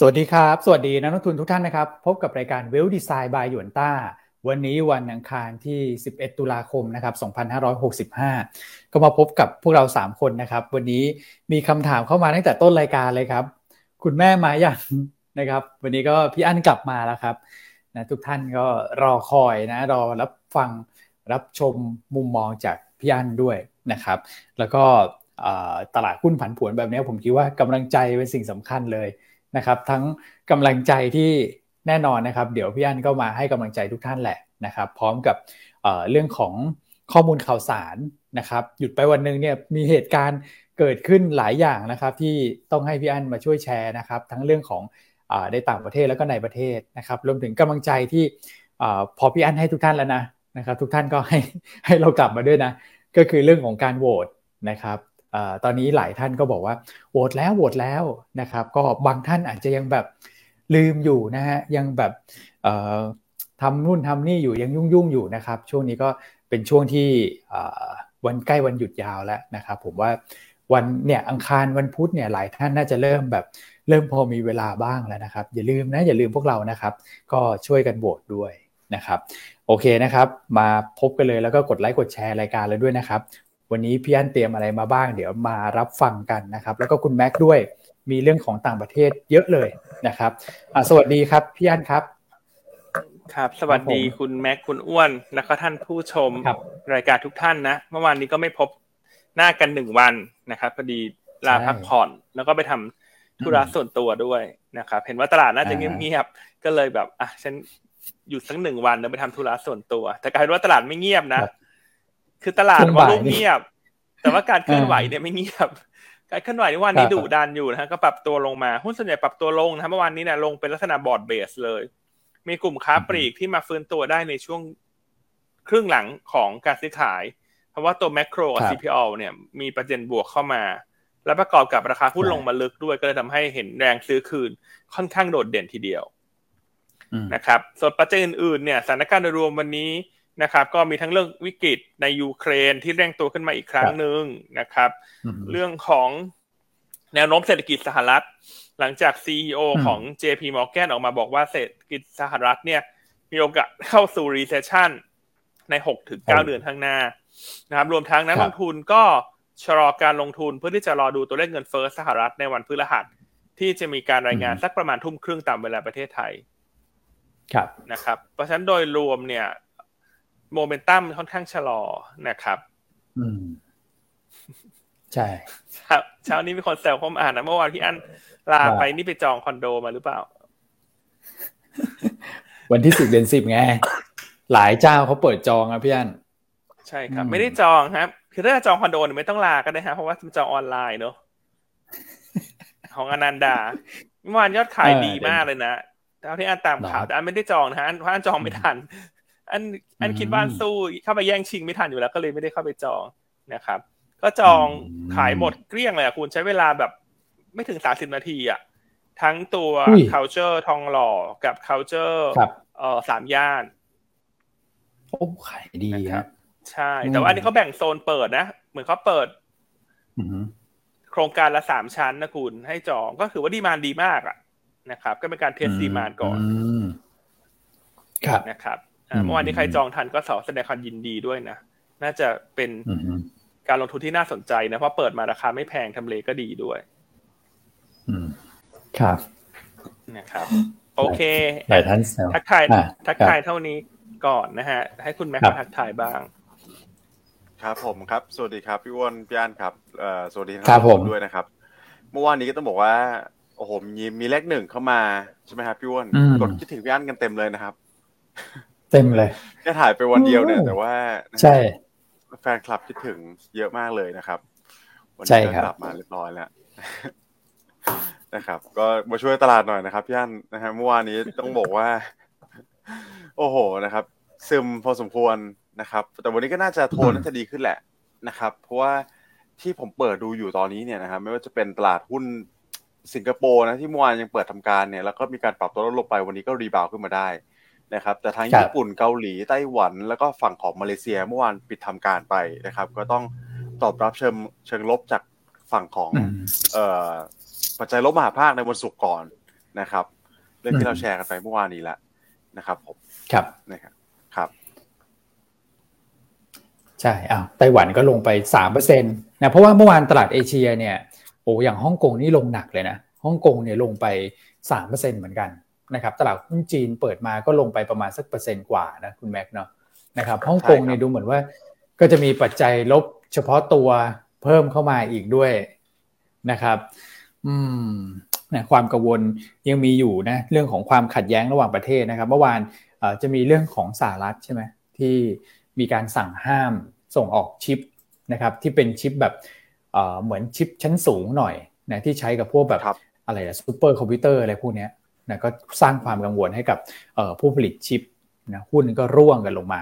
สวัสดีครับสวัสดีนักลงทุนทุกท่านนะครับพบกับรายการ Wealth Design by Yuanta วันนี้วันอังคารที่11ตุลาคมนะครับ2565ก็มาพบกับพวกเรา3คนนะครับวันนี้มีคำถามเข้ามาตั้งแต่ต้นรายการเลยครับคุณแม่มาอย่างนะครับวันนี้ก็พี่อั้นกลับมาแล้วครับนะทุกท่านก็รอคอยนะรอรับฟังรับชมมุมมองจากพี่อั้นด้วยนะครับแล้วก็ตลาดหุ้นผันผวนแบบนี้ผมคิดว่ากำลังใจเป็นสิ่งสำคัญเลยนะครับทั้งกำลังใจที่แน่นอนนะครับเดี๋ยวพี่อั้นก็มาให้กำลังใจทุกท่านแหละนะครับพร้อมกับเรื่องของข้อมูลข่าวสารนะครับหยุดไปวันนึงเนี่ยมีเหตุการณ์เกิดขึ้นหลายอย่างนะครับที่ต้องให้พี่อั้นมาช่วยแชร์นะครับทั้งเรื่องของในต่างประเทศแล้วก็ในประเทศนะครับรวมถึงกำลังใจที่พอพี่อั้นให้ทุกท่านแล้วนะครับทุกท่านก็ให้เรากลับมาด้วยนะก็คือเรื่องของการโหวตนะครับตอนนี้หลายท่านก็บอกว่าโหวตแล้วนะครับก็บางท่านอาจจะยังแบบลืมอยู่นะฮะยังแบบทำนู่นทำนี่อยู่ยังยุ่งๆอยู่นะครับช่วงนี้ก็เป็นช่วงที่วันใกล้วันหยุดยาวแล้วนะครับผมว่าวันเนี่ยอังคารวันพุธเนี่ยหลายท่านน่าจะเริ่มพอมีเวลาบ้างแล้วนะครับอย่าลืมพวกเรานะครับก็ช่วยกันโหวตด้วยนะครับโอเคนะครับมาพบกันเลยแล้วก็กดไลค์กดแชร์รายการแล้วด้วยนะครับวันนี้พี่อั้นเตรียมอะไรมาบ้างเดี๋ยวมารับฟังกันนะครับแล้วก็คุณแม็กด้วยมีเรื่องของต่างประเทศเยอะเลยนะครับสวัสดีครับพี่อั้นครับครับสวัสดีคุณแม็กคุณอ้วนแล้วก็ท่านผู้ชมรายการทุกท่านนะเมื่อวานนี้ก็ไม่พบหน้ากัน1วันนะครับพอดีลาพักผ่อนแล้วก็ไปทำธุระส่วนตัวด้วยนะครับเห็นว่าตลาดน่าจะเงียบๆก็เลยแบบอ่ะฉันหยุดสัก1วันแล้วไปทำธุระส่วนตัวแต่กลายเป็นว่าตลาดไม่เงียบนะคือตลาดวอลุ่มเงียบแต่ว่าการเคลื่อนไหวเนี่ยไม่เงียบการเคลื่อนไหวในวันนี้ดุดันอยู่นะฮะก็ปรับตัวลงมาหุ้นส่วนใหญ่ปรับตัวลงนะเมื่อวานนี้เนี่ยลงเป็นลักษณะบอร์ดเบสเลยมีกลุ่มค้าปลีกที่มาฟื้นตัวได้ในช่วงครึ่งหลังของการซื้อขายเพราะว่าตัวแมคโครกับ CPO เนี่ยมีประเด็นบวกเข้ามาและประกอบกับราคาหุ้นลงมาลึกด้วยก็เลยทำให้เห็นแรงซื้อคืนค่อนข้างโดดเด่นทีเดียวนะครับส่วนปัจจัยอื่นๆเนี่ยสถานการณ์โดยรวมวันนี้นะครับก็มีทั้งเรื่องวิกฤตในยูเครนที่เร่งตัวขึ้นมาอีกครั้งนึงนะครับเรื่องของแนวโน้มเศรษฐกิจสหรัฐหลังจาก CEO ของ JP Morgan ออกมาบอกว่าเศรษฐกิจสหรัฐเนี่ยมีโอกาสเข้าสู่ recession ใน 6-9 เดือนข้างหน้านะครับรวมทั้งนักลงทุนก็ชะลอการลงทุนเพื่อที่จะรอดูตัวเลขเงินเฟ้อสหรัฐในวันพฤหัสที่จะมีการรายงานสักประมาณ 20:30 ตามเวลาประเทศไทยครับนะครับเพราะฉะนั้นโดยรวมเนี่ยโมเมนตัมค่อนข้างชะลอนะครับใช่ครับเช้านี้มีคนแซวผมอ่านนะเมื่อวานพี่อั้นลาไปนี่ไปจองคอนโดมาหรือเปล่าวันที่10เดือน10ไงหลายเจ้าเขาเปิดจองครับพี่อั้นใช่ครับไม่ได้จองครับคือถ้าจองคอนโดเนี่ยไม่ต้องลาก็ได้ฮะเพราะว่าจองออนไลน์เนาะของอนันดาเมื่อวานยอดขายดีมากเลยนะแต่ที่อั้นตามข่าวแต่อั้นไม่ได้จองนะอั้นเพราะอั้นจองไม่ทันอันคิดว่าสู้เข้าไปแย่งชิงไม่ทันอยู่แล้วก็เลยไม่ได้เข้าไปจองนะครับก็จองขายหมดเกลี้ยงเลยอ่ะคุณใช้เวลาแบบไม่ถึง30นาทีอ่ะทั้งตัว culture ทองหล่อกับ culture สามย่านโอ้ขายดีครับใช่แต่ว่าอันนี้เขาแบ่งโซนเปิดนะเหมือนเขาเปิดโครงการละ3ชั้นนะคุณให้จองก็คือว่าดีมานด์ดีมากอ่ะนะครับก็เป็นการเทสดีมานด์ก่อนนะครับเมื่อวานนี้ใครจองทันก็ขอแสดงความยินดีด้วยนะน่าจะเป็นการลงทุนที่น่าสนใจนะเพราะเปิดมาราคาไม่แพงทำเลก็ดีด้วยครับนะครับโอเคทักทายเท่านี้ก่อนนะฮะให้คุณแม็กซ์ทักทายบ้างครับผมครับสวัสดีครับพี่อ้วนพี่อั้นครับสวัสดีครับผมด้วยนะครับเมื่อวานนี้ก็ต้องบอกว่าโอ้โหมีเลข1เข้ามาใช่ไหมครับพี่อ้วนกดคิดถึงพี่อั้นกันเต็มเลยนะครับเต็มเลยก็ถ่ายไปวันเดียวเนี่ยแต่ว่าใช่แฟนคลับคิดถึงเยอะมากเลยนะครับวันนี้ก็กลับมาเรียบร้อยแล้วนะครับก็มาช่วยตลาดหน่อยนะครับพี่อั้นนะฮะเมื่อวานนี้ต้องบอกว่าโอ้โหนะครับซึมพอสมควรนะครับแต่วันนี้ก็น่าจะโทนน่าจะดีขึ้นแหละนะครับเพราะว่าที่ผมเปิดดูอยู่ตอนนี้เนี่ยนะครับไม่ว่าจะเป็นตลาดหุ้นสิงคโปร์นะที่เมื่อวานยังเปิดทำการเนี่ยแล้วก็มีการปรับตัวลดลงไปวันนี้ก็รีบาวขึ้นมาได้นะครับแต่ทั้งญี่ปุ่นเกาหลีไต้หวันแล้วก็ฝั่งของมาเลเซียเมื่อวานปิดทำการไปนะครับก็ต้องตอบรับเชิงลบจากฝั่งของปัจจัยลบมหาภาคในวันศุกร์ก่อน นะครับเรื่องที่เราแชร์กันไปเมื่อวานนี้แล้วนะครับผมครับนะครับครับใช่อ้าวไต้หวันก็ลงไป 3% นะเพราะว่าเมื่อวานตลาดเอเชียเนี่ยโอ้อย่างฮ่องกงนี่ลงหนักเลยนะฮ่องกงเนี่ยลงไป 3% เหมือนกันนะครับตลาดหุ้นจีนเปิดมาก็ลงไปประมาณสักเปอร์เซ็นต์กว่านะคุณแม็กเนาะนะครับฮ่องกงเนี่ยดูเหมือนว่าก็จะมีปัจจัยลบเฉพาะตัวเพิ่มเข้ามาอีกด้วยนะครับนะความกังวลยังมีอยู่นะเรื่องของความขัดแย้งระหว่างประเทศนะครับเมื่อวานจะมีเรื่องของสหรัฐใช่ไหมที่มีการสั่งห้ามส่งออกชิปนะครับที่เป็นชิปแบบเหมือนชิปชั้นสูงหน่อยนะที่ใช้กับพวกแบบอะไรนะซูเปอร์คอมพิวเตอร์อะไรพวกนี้นะก็สร้างความกังวลให้กับผู้ผลิตชิปนะหุ้นก็ร่วงกันลงมา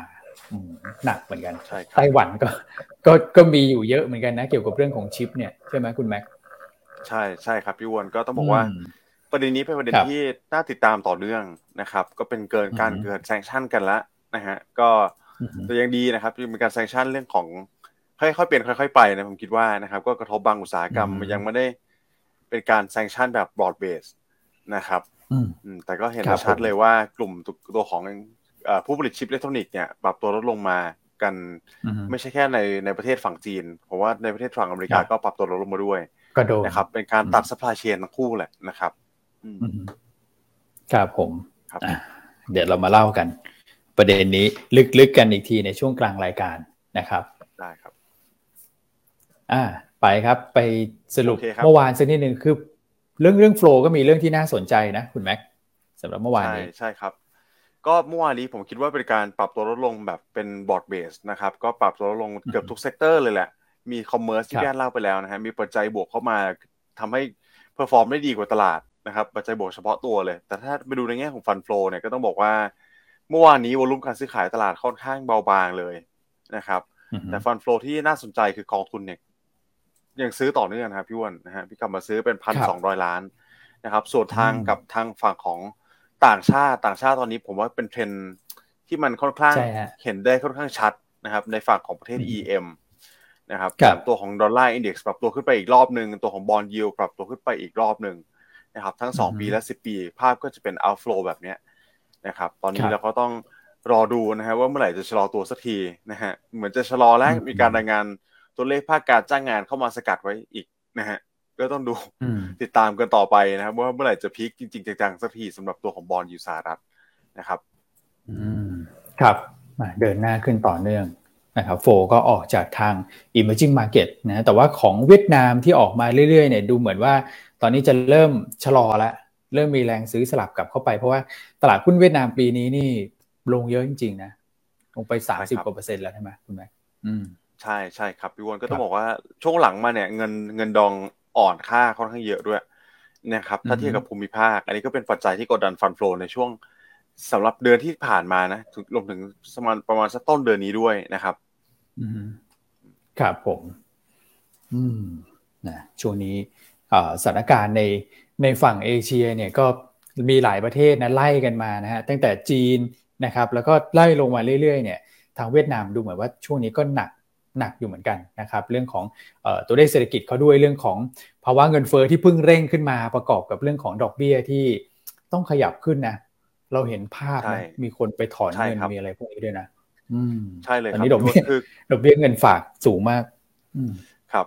หนักเหมือนกันไต้หวันก็มีอยู่เยอะเหมือนกันนะเกี่ยวกับเรื่องของชิปเนี่ยใช่ไหมคุณแม็กใช่ใช่ครับพี่วนก็ต้องบอกว่าประเด็นนี้เป็นประเด็นที่น่าติดตามต่อเนื่องนะครับก็เป็นเกินการเกิดแซงชั่นกันแล้วนะฮะก็แต่ยังดีนะครับที่มีการแซงชั่นเรื่องของค่อยๆเปลี่ยนค่อยๆไปนะผมคิดว่านะครับก็กระทบบางอุตสาหกรรมยังไม่ได้เป็นการแซงชั่นแบบบรอดเบสนะครับแต่ก็เห็นชัดเลยว่ากลุ่มตัวของผู้ผลิตชิปอิเล็กทรอนิกส์เนี่ยปรับตัวลดลงมากันไม่ใช่แค่ในประเทศฝั่งจีนเพราะว่าในประเทศฝั่งอเมริกาก็ปรับตัวลดลงมาด้วยนะครับเป็นการตัด supply chain ทั้งคู่แหละนะครับครับผมเดี๋ยวเรามาเล่ากันประเด็นนี้ลึกๆกันอีกทีในช่วงกลางรายการนะครับได้ครับไปครับไปสรุปเมื่อวานสักนิดนึงคือเรื่องโฟลว์ก็มีเรื่องที่น่าสนใจนะคุณแม็กสำหรับเมื่อวานนี้ใช่ครับก็เมื่อวานนี้ผมคิดว่าเป็นการปรับตัวลดลงแบบเป็นบอร์ดเบสนะครับก็ปรับตัวลดลงเกือบทุกเซกเตอร์เลยแหละมีคอมเมอร์ซที่ย่านเล่าไปแล้วนะฮะมีปัจจัยบวกเข้ามาทำให้เพอร์ฟอร์มได้ดีกว่าตลาดนะครับปัจจัยบวกเฉพาะตัวเลยแต่ถ้าไปดูในแง่ของฟันโฟลว์เนี่ยก็ต้องบอกว่าเมื่อวานนี้วอลุ่มการซื้อขายตลาดค่อนข้างเบาบางเลยนะครับแต่ฟันโฟลว์ที่น่าสนใจคือกองทุนเนี่ยยังซื้อต่อเนื่องนะครับพี่อ้วนนะฮะพี่กลับมาซื้อเป็น 1,200 ล้านนะครับส่วนทางกับทางฝั่งของต่างชาติตอนนี้ผมว่าเป็นเทรนด์ที่มันค่อนข้างเห็นได้ค่อนข้างชัดนะครับในฝั่งของประเทศ EM นะครับตัวของดอลลาร์อินเด็กซ์ปรับตัวขึ้นไปอีกรอบนึงตัวของบอนด์ยิลด์ปรับตัวขึ้นไปอีกรอบนึงนะครับทั้ง2ปีและ10ปีภาพก็จะเป็นเอาท์โฟลว์แบบเนี้ยนะครับตอนนี้เราก็ต้องรอดูนะฮะว่าเมื่อไหร่จะชะลอตัวสักทีนะฮะเหมือนจะชะลอแล้วมีการรายงานตัวเลขภาคการจ้างงานเข้ามาสกัดไว้อีกนะฮะก็ต้องดูติดตามกันต่อไปนะครับว่าเมื่อไหร่จะพีคจริงๆจังๆสักทีสำหรับตัวของบอนด์ยูสหรัฐนะครับครับเดินหน้าขึ้นต่อเนื่องนะครับโฟก็ออกจากทาง emerging market นะแต่ว่าของเวียดนามที่ออกมาเรื่อยๆเนี่ยดูเหมือนว่าตอนนี้จะเริ่มชะลอแล้วเริ่มมีแรงซื้อสลับกลับเข้าไปเพราะว่าตลาดหุ้นเวียดนามปีนี้นี่ลงเยอะจริงๆนะลงไป 30 กว่า% แล้วใช่มั้ยคุณแม็กใช่ใช่ครับพี่วอนก็ต้องบอกว่าช่วงหลังมาเนี่ยเงินดองอ่อนค่าค่อนข้างเยอะด้วยนะครับถ้าเทียบกับภูมิภาคอันนี้ก็เป็นปัจจัยที่กดดันฟันโฟลในช่วงสำหรับเดือนที่ผ่านมานะรวมถึงประมาณสักต้นเดือนนี้ด้วยนะครับครับผมนะช่วงนี้สถานการณ์ในฝั่งเอเชียเนี่ยก็มีหลายประเทศนะไล่กันมานะฮะตั้งแต่จีนนะครับแล้วก็ไล่ลงมาเรื่อยๆเนี่ยทางเวียดนามดูเหมือนว่าช่วงนี้ก็หนักอยู่เหมือนกันนะครับเรื่องของตัวเลขเศรษฐกิจเขาด้วยเรื่องของภาวะเงินเฟ้อที่เพิ่งเร่งขึ้นมาประกอบกับเรื่องของดอกเบี้ยที่ต้องขยับขึ้นนะเราเห็นภาพนะมีคนไปถอนเงินมีอะไรพวกนี้ด้วยนะใช่เลยครับตอนนี้ดอกเบี้ยเงินฝากสูงมากครับ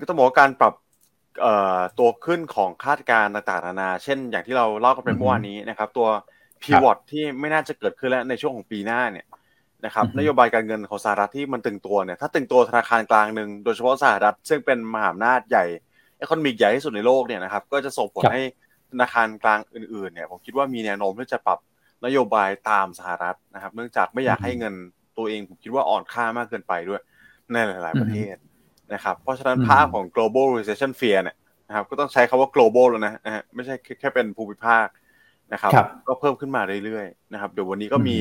ก็ต้องบอกว่าการปรับตัวขึ้นของคาดการณ์ต่างๆนานาเช่นอย่างที่เราเล่ากันไปเมื่อวานนี้นะครับตัว pivot ที่ไม่น่าจะเกิดขึ้นแล้วในช่วงของปีหน้าเนี่ยนะครับนโยบายการเงินของสหรัฐที่มันตึงตัวเนี่ยถ้าตึงตัวธนาคารกลางนึงโดยเฉพาะสหรัฐซึ่งเป็นมหาอำนาจใหญ่อีโคโนมิกใหญ่ที่สุดในโลกเนี่ยนะครับก็จะส่งผลให้ธนาคารกลางอื่นๆเนี่ยผมคิดว่ามีแนวโน้มที่จะปรับนโยบายตามสหรัฐนะครับเนื่องจากไม่อยากให้เงินตัวเองผมคิดว่าอ่อนค่ามากเกินไปด้วยในหลายๆประเทศนะครับเพราะฉะนั้นภาพของ global recession fear เนี่ยนะครับก็ต้องใช้คำว่า global แล้วนะไม่ใช่แค่เป็นภูมิภาคนะครับก็เพิ่มขึ้นมาเรื่อยๆนะครับเดี๋ยววันนี้ก็มี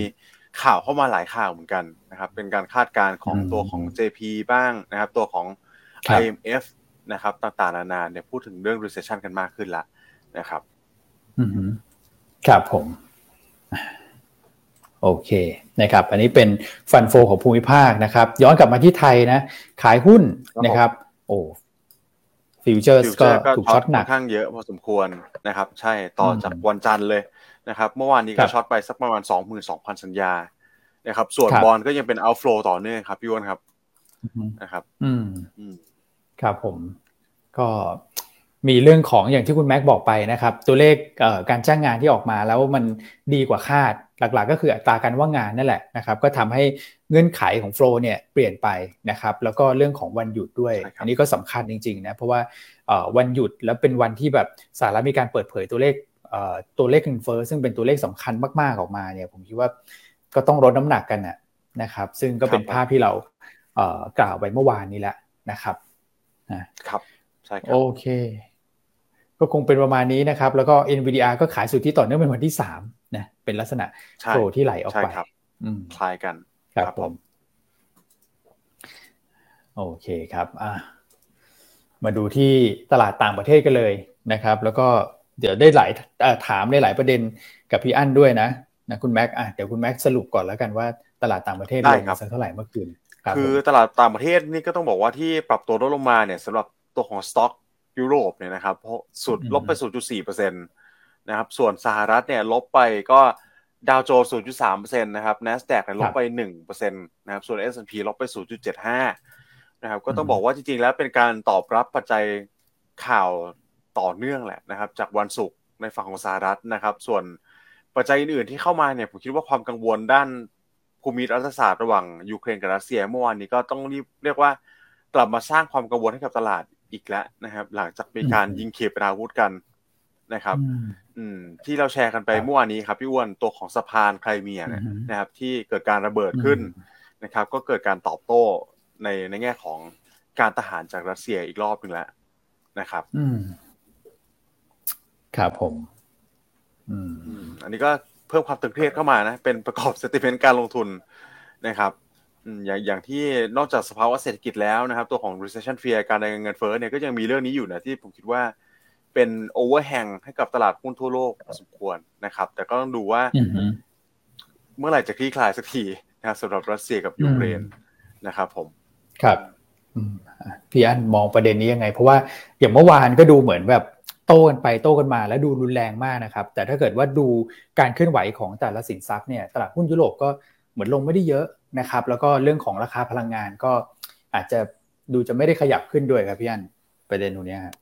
ข่าวเข้ามาหลายข่าวเหมือนกันนะครับเป็นการคาดการณ์ของตัวของ JP บ้างนะครับตัวของ IMF นะครับต่างๆนานาเนี่ยพูดถึงเรื่อง recession กันมากขึ้นละนะครับครับผมโอเคนะครับอันนี้เป็นฟันโฟของภูมิภาคนะครับย้อนกลับมาที่ไทยนะขายหุ้นนะครับโอ้ ฟิวเจอร์ก็ถูกช็อตหนักค่อนข้างเยอะพอสมควรนะครับใช่ต่อจากวันจันทร์เลยนะครับเมื่อวานนี้ก็ช็อตไปสักประมาณ 22,000 สัญญานะครับส่วนบอนด์ก็ยังเป็นเอาท์โฟลว์ต่อเนื่องครับพี่อ้วนครับนะครับครับผมก็มีเรื่องของอย่างที่คุณแม็กบอกไปนะครับตัวเลขการจ้างงานที่ออกมาแล้วมันดีกว่าคาดหลักๆก็คืออัตราการว่างงานนั่นแหละนะครับก็ทำให้เงื่อนไขของโฟลว์เนี่ยเปลี่ยนไปนะครับแล้วก็เรื่องของวันหยุดด้วยอันนี้ก็สำคัญจริงๆนะเพราะว่าวันหยุดแล้วเป็นวันที่แบบสหรัฐมีการเปิดเผยตัวเลขเงินเฟ้อซึ่งเป็นตัวเลขสำคัญมากๆออกมาเนี่ยผมคิดว่าก็ต้องลดน้ำหนักกันนะครับซึ่งก็เป็นภาพที่เรากล่าวไปเมื่อวานนี้แหละนะครับครับใช่ครับโอเคก็คงเป็นประมาณนี้นะครับแล้วก็ Nvidia ก็ขายสุทธิต่อเนื่องเป็นวันที่3นะเป็นลักษณะโฟลว์ที่ไหลออกไปคล้ายกันครับผมโอเคครับมาดูที่ตลาดต่างประเทศกันเลยนะครับแล้วก็เดี๋ยวได้หลายถามได้หลายประเด็นกับพี่อั้นด้วยนะคุณแม็กเดี๋ยวคุณแม็กสรุปก่อนแล้วกันว่าตลาดต่างประเทศลงมาสักเท่าไหร่เมื่อคืนคือตลาดต่างประเทศนี่ก็ต้องบอกว่าที่ปรับตัวลดลงมาเนี่ยสำหรับตัวของสต็อกยุโรปเนี่ยนะครับสุดลบไป 0.4% นะครับส่วนสหรัฐเนี่ยลบไปก็ดาวโจนส์ 0.3% นะครับ Nasdaq เนี่ยลบไป 1% นะครับส่วน S&P ลบไป 0.75 นะครับก็ต้องบอกว่าจริงๆแล้วเป็นการตอบรับปัจจัยข่าวต่อเนื่องแหละนะครับจากวันศุกร์ในฝั่งของสหรัฐนะครับส่วนปัจจัยอื่นๆที่เข้ามาเนี่ยผมคิดว่าความกังวลด้านภูมิรัฐศาสตร์ระหว่างยูเครนกับรัสเซียเมื่อวานนี้ก็ต้องเรียกว่ากลับมาสร้างความกังวลให้กับตลาดอีกแล้วนะครับหลังจากมีการยิงขีปนาวุธกันนะครับที่เราแชร์กันไปเมื่อวานนี้ครับพี่อ้วนตัวของสะพานไครเมียนะครับที่เกิดการระเบิดขึ้นนะครับก็เกิดการตอบโต้ในแง่ของการทหารจากรัสเซียอีกรอบนึงแล้วนะครับครับผมอันนี้ก็เพิ่มความตึงเครียดเข้ามานะเป็นประกอบเซนติเมนต์การลงทุนนะครับอย่างที่นอกจากสภาวะเศรษฐกิจแล้วนะครับตัวของ recession fear การรายงานเงินเฟ้อเนี่ยก็ยังมีเรื่องนี้อยู่นะที่ผมคิดว่าเป็น overhang ให้กับตลาดหุ้นทั่วโลกพอสมควรนะครับแต่ก็ต้องดูว่าเมื่อไหร่จะคลี่คลายสักทีนะครับสำหรับรัสเซียกับยูเครนนะครับผมครับพี่อั้นมองประเด็นนี้ยังไงเพราะว่าอย่างเมื่อวานก็ดูเหมือนแบบโต้กันไปโต้กันมาแล้วดูรุนแรงมากนะครับแต่ถ้าเกิดว่าดูการเคลื่อนไหวของแต่ละสินทรัพย์เนี่ยตลาดหุ้นยุโรปก็เหมือนลงไม่ได้เยอะนะครับแล้วก็เรื่องของราคาพลังงานก็อาจจะดูจะไม่ได้ขยับขึ้นด้วยครับพี่อั้นประเด็นตรงนี้ครับ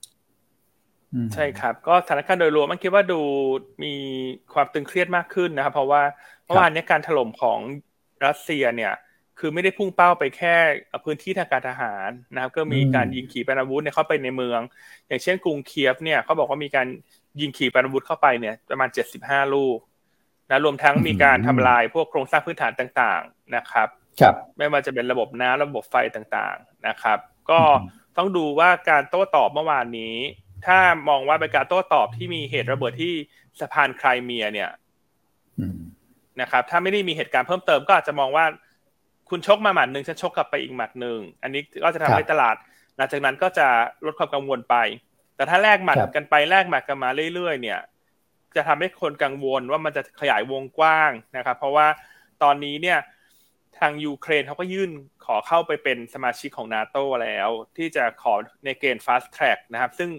ใช่ครับก็สถานการณ์โดยรวมมันคิดว่าดูมีความตึงเครียดมากขึ้นนะครับเพราะว่าเมื่อวานนี้การถล่มของรัสเซียเนี่ยคือไม่ได้พุ่งเป้าไปแค่พื้นที่ทางการทหารนะครับก็มีการยิงขีปนาวุธเข้าไปในเมืองอย่างเช่นกรุงเคียฟเนี่ยเขาบอกว่ามีการยิงขีปนาวุธเข้าไปเนี่ยประมาณ75ลูกนะรวมทั้งมีการทำลายพวกโครงสร้างพื้นฐานต่างๆนะครับไม่ว่าจะเป็นระบบน้ำระบบไฟต่างๆนะครับก็ต้องดูว่าการโต้ตอบเมื่อวานนี้ถ้ามองว่าเป็นการโต้ตอบที่มีเหตุระเบิดที่สะพานไครเมียเนี่ยนะครับถ้าไม่ได้มีเหตุการณ์เพิ่มเติมก็อาจจะมองว่าคุณชกมาหมัดนึงฉันชกกลับไปอีกหมัดนึงอันนี้ก็จะทำให้ตลาดหลังจากนั้นก็จะลดความกังวลไปแต่ถ้าแลกหมัดกันไปแลกหมัดกันมาเรื่อยๆเนี่ยจะทำให้คนกังวลว่ามันจะขยายวงกว้างนะครับเพราะว่าตอนนี้เนี่ยทางยูเครนเขาก็ยื่นขอเข้าไปเป็นสมาชิกของ NATO แล้วที่จะขอในเกณฑ์ Fast Track นะครับซึ่ง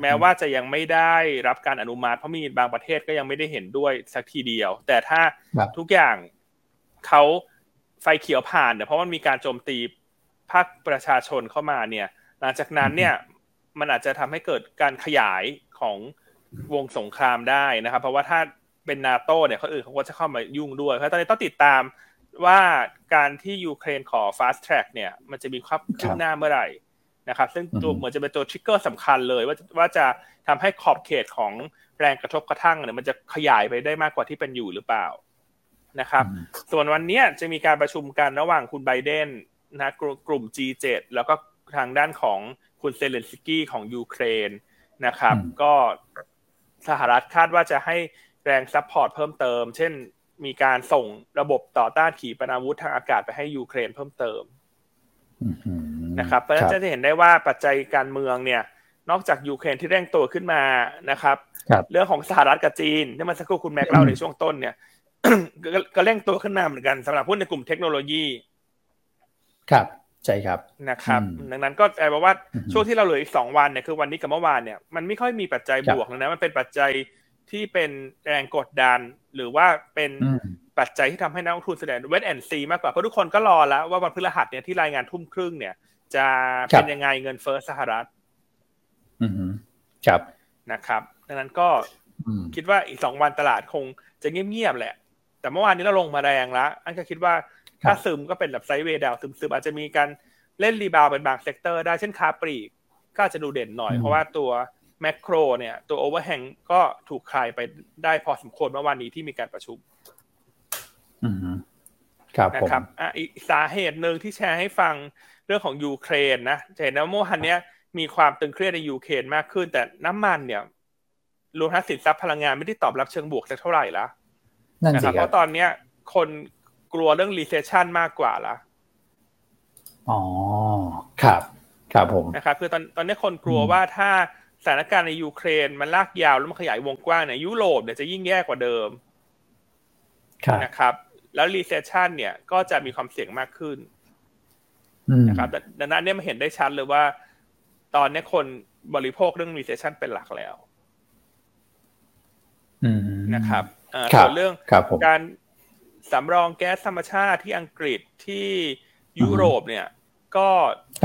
แม้ว่าจะยังไม่ได้รับการอนุมัติเพราะมีบางประเทศก็ยังไม่ได้เห็นด้วยสักทีเดียวแต่ถ้าทุกอย่างเขาไฟเขียวผ่านเนี่ยเพราะมันมีการโจมตีภาคประชาชนเข้ามาเนี่ยหลังจากนั้นเนี่ยมันอาจจะทำให้เกิดการขยายของวงสงครามได้นะครับเพราะว่าถ้าเป็น NATO เนี่ยคนอื่นเขาก็จะเข้ามายุ่งด้วยเพราะตอนนี้ต้องติดตามว่าการที่ยูเครนขอ Fast Track เนี่ยมันจะมีความคืบหน้าเมื่อไหร่นะครับซึ่งตัวเหมือนจะเป็นตัวทริกเกอร์สำคัญเลยว่าจะทำให้ขอบเขตของแรงกระทบกระทั่งเนี่ยมันจะขยายไปได้มากกว่าที่เป็นอยู่หรือเปล่านะครับส่วนวันนี้จะมีการประชุมกันระหว่างคุณไบเดนนะกลุ่ม G7 แล้วก็ทางด้านของคุณเซเลนสกี้ของยูเครนนะครับก็สหรัฐคาดว่าจะให้แรงซัพพอร์ตเพิ่มเติมเช่นมีการส่งระบบต่อต้านขีปนาวุธทางอากาศไปให้ยูเครนเพิ่มเติมนะครับเพราะฉะนั้นจะเห็นได้ว่าปัจจัยการเมืองเนี่ยนอกจากยูเครนที่เร่งตัวขึ้นมานะครับเรื่องของสหรัฐกับจีนที่มันสักครู่คุณแม็กเล่าในช่วงต้นเนี่ยก็เร่งตัวขึ้นมาเหมือนกันสำหรับหุ้นในกลุ่มเทคโนโลยี ใช่ครับนะครับดังนั้นก็แปลว่าช่วงที่เราเหลืออีก2วันเนี่ยคือวันนี้กับเมื่อวานเนี่ยมันไม่ค่อยมีปัจจัยบวกนะมันเป็นปัจจัยที่เป็นแรงกดดันหรือว่าเป็นปัจจัยที่ทำให้นักลงทุนแสดง wait and see มากกว่าเพราะทุกคนก็รอแล้วว่าวันพฤหัสเนี่ยที่รายงานทุ่มครึ่งเนี่ยจะเป็นยังไงเงินเฟ้อสหรัฐครับนะครับดังนั้นก็คิดว่าอีก2วันตลาดคงจะเงียบๆแหละแต่เมื่อวานนี้เราลงมาแรงแล้วอันก็คิดว่าถ้าซึมก็เป็นแบบไซด์เวย์ดาวซึมๆอาจจะมีการเล่นรีบาวด์เป็นบางเซกเตอร์ได้เช่นค้าปลีกก็อาจจะดูเด่นหน่อยเพราะว่าตัวแมคโครเนี่ยตัวโอเวอร์แฮงก็ถูกคลายไปได้พอสมควรเมื่อวานนี้ที่มีการประชุมครับนะครับอีกสาเหตุหนึ่งที่แชร์ให้ฟังเรื่องของยูเครนนะเห็นว่าเมื่อวานนี้มีความตึงเครียดในยูเครนมากขึ้นแต่น้ำมันเนี่ยรวมทั้งสินทรัพย์พลังงานไม่ได้ตอบรับเชิงบวกสักเท่าไหร่ละนั่นสิครับเพราะตอนนี้คนกลัวเรื่อง recession มากกว่าละอ๋อครับครับผมนะครับคือตอนนี้คนกลัวว่าถ้าสถานการณ์ในยูเครนมันลากยาวแล้วมันขยายวงกว้างเนี่ยยุโรปเนี่ยจะยิ่งแย่กว่าเดิมนะครับแล้ว recession เนี่ยก็จะมีความเสี่ยงมากขึ้นนะครับดังนั้นเนี่ยมันเห็นได้ชัดเลยว่าตอนนี้คนบริโภคเรื่อง recession เป็นหลักแล้วนะครับส่วนเรื่องการสำรองแก๊สธรรมชาติที่อังกฤษที่ยุโรปเนี่ยก็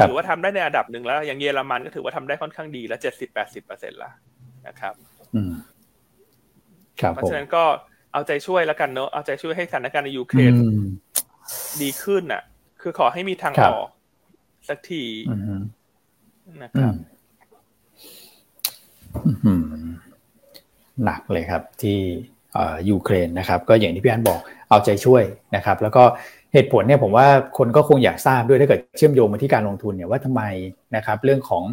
ถือว่าทำได้ในระดับหนึ่งแล้วอย่างเยอรมันก็ถือว่าทำได้ค่อนข้างดีแล้ว 70-80% ละนะครับเพราะฉะนั้นก็เอาใจช่วยแล้วกันเนอะเอาใจช่วยให้สถานการณ์ในยูเครนดีขึ้นน่ะคือขอให้มีทางออกสักทีนะครับหนักเลยครับที่ยูเครนนะครับก็อย่างที่พี่อันบอกเอาใจช่วยนะครับแล้วก็เหตุผลเนี่ยผมว่าคนก็คงอยากทราบด้วยถ้าเกิดเชื่อมโยงมาที่การลงทุนเนี่ยว่าทำไมนะครับเรื่องของ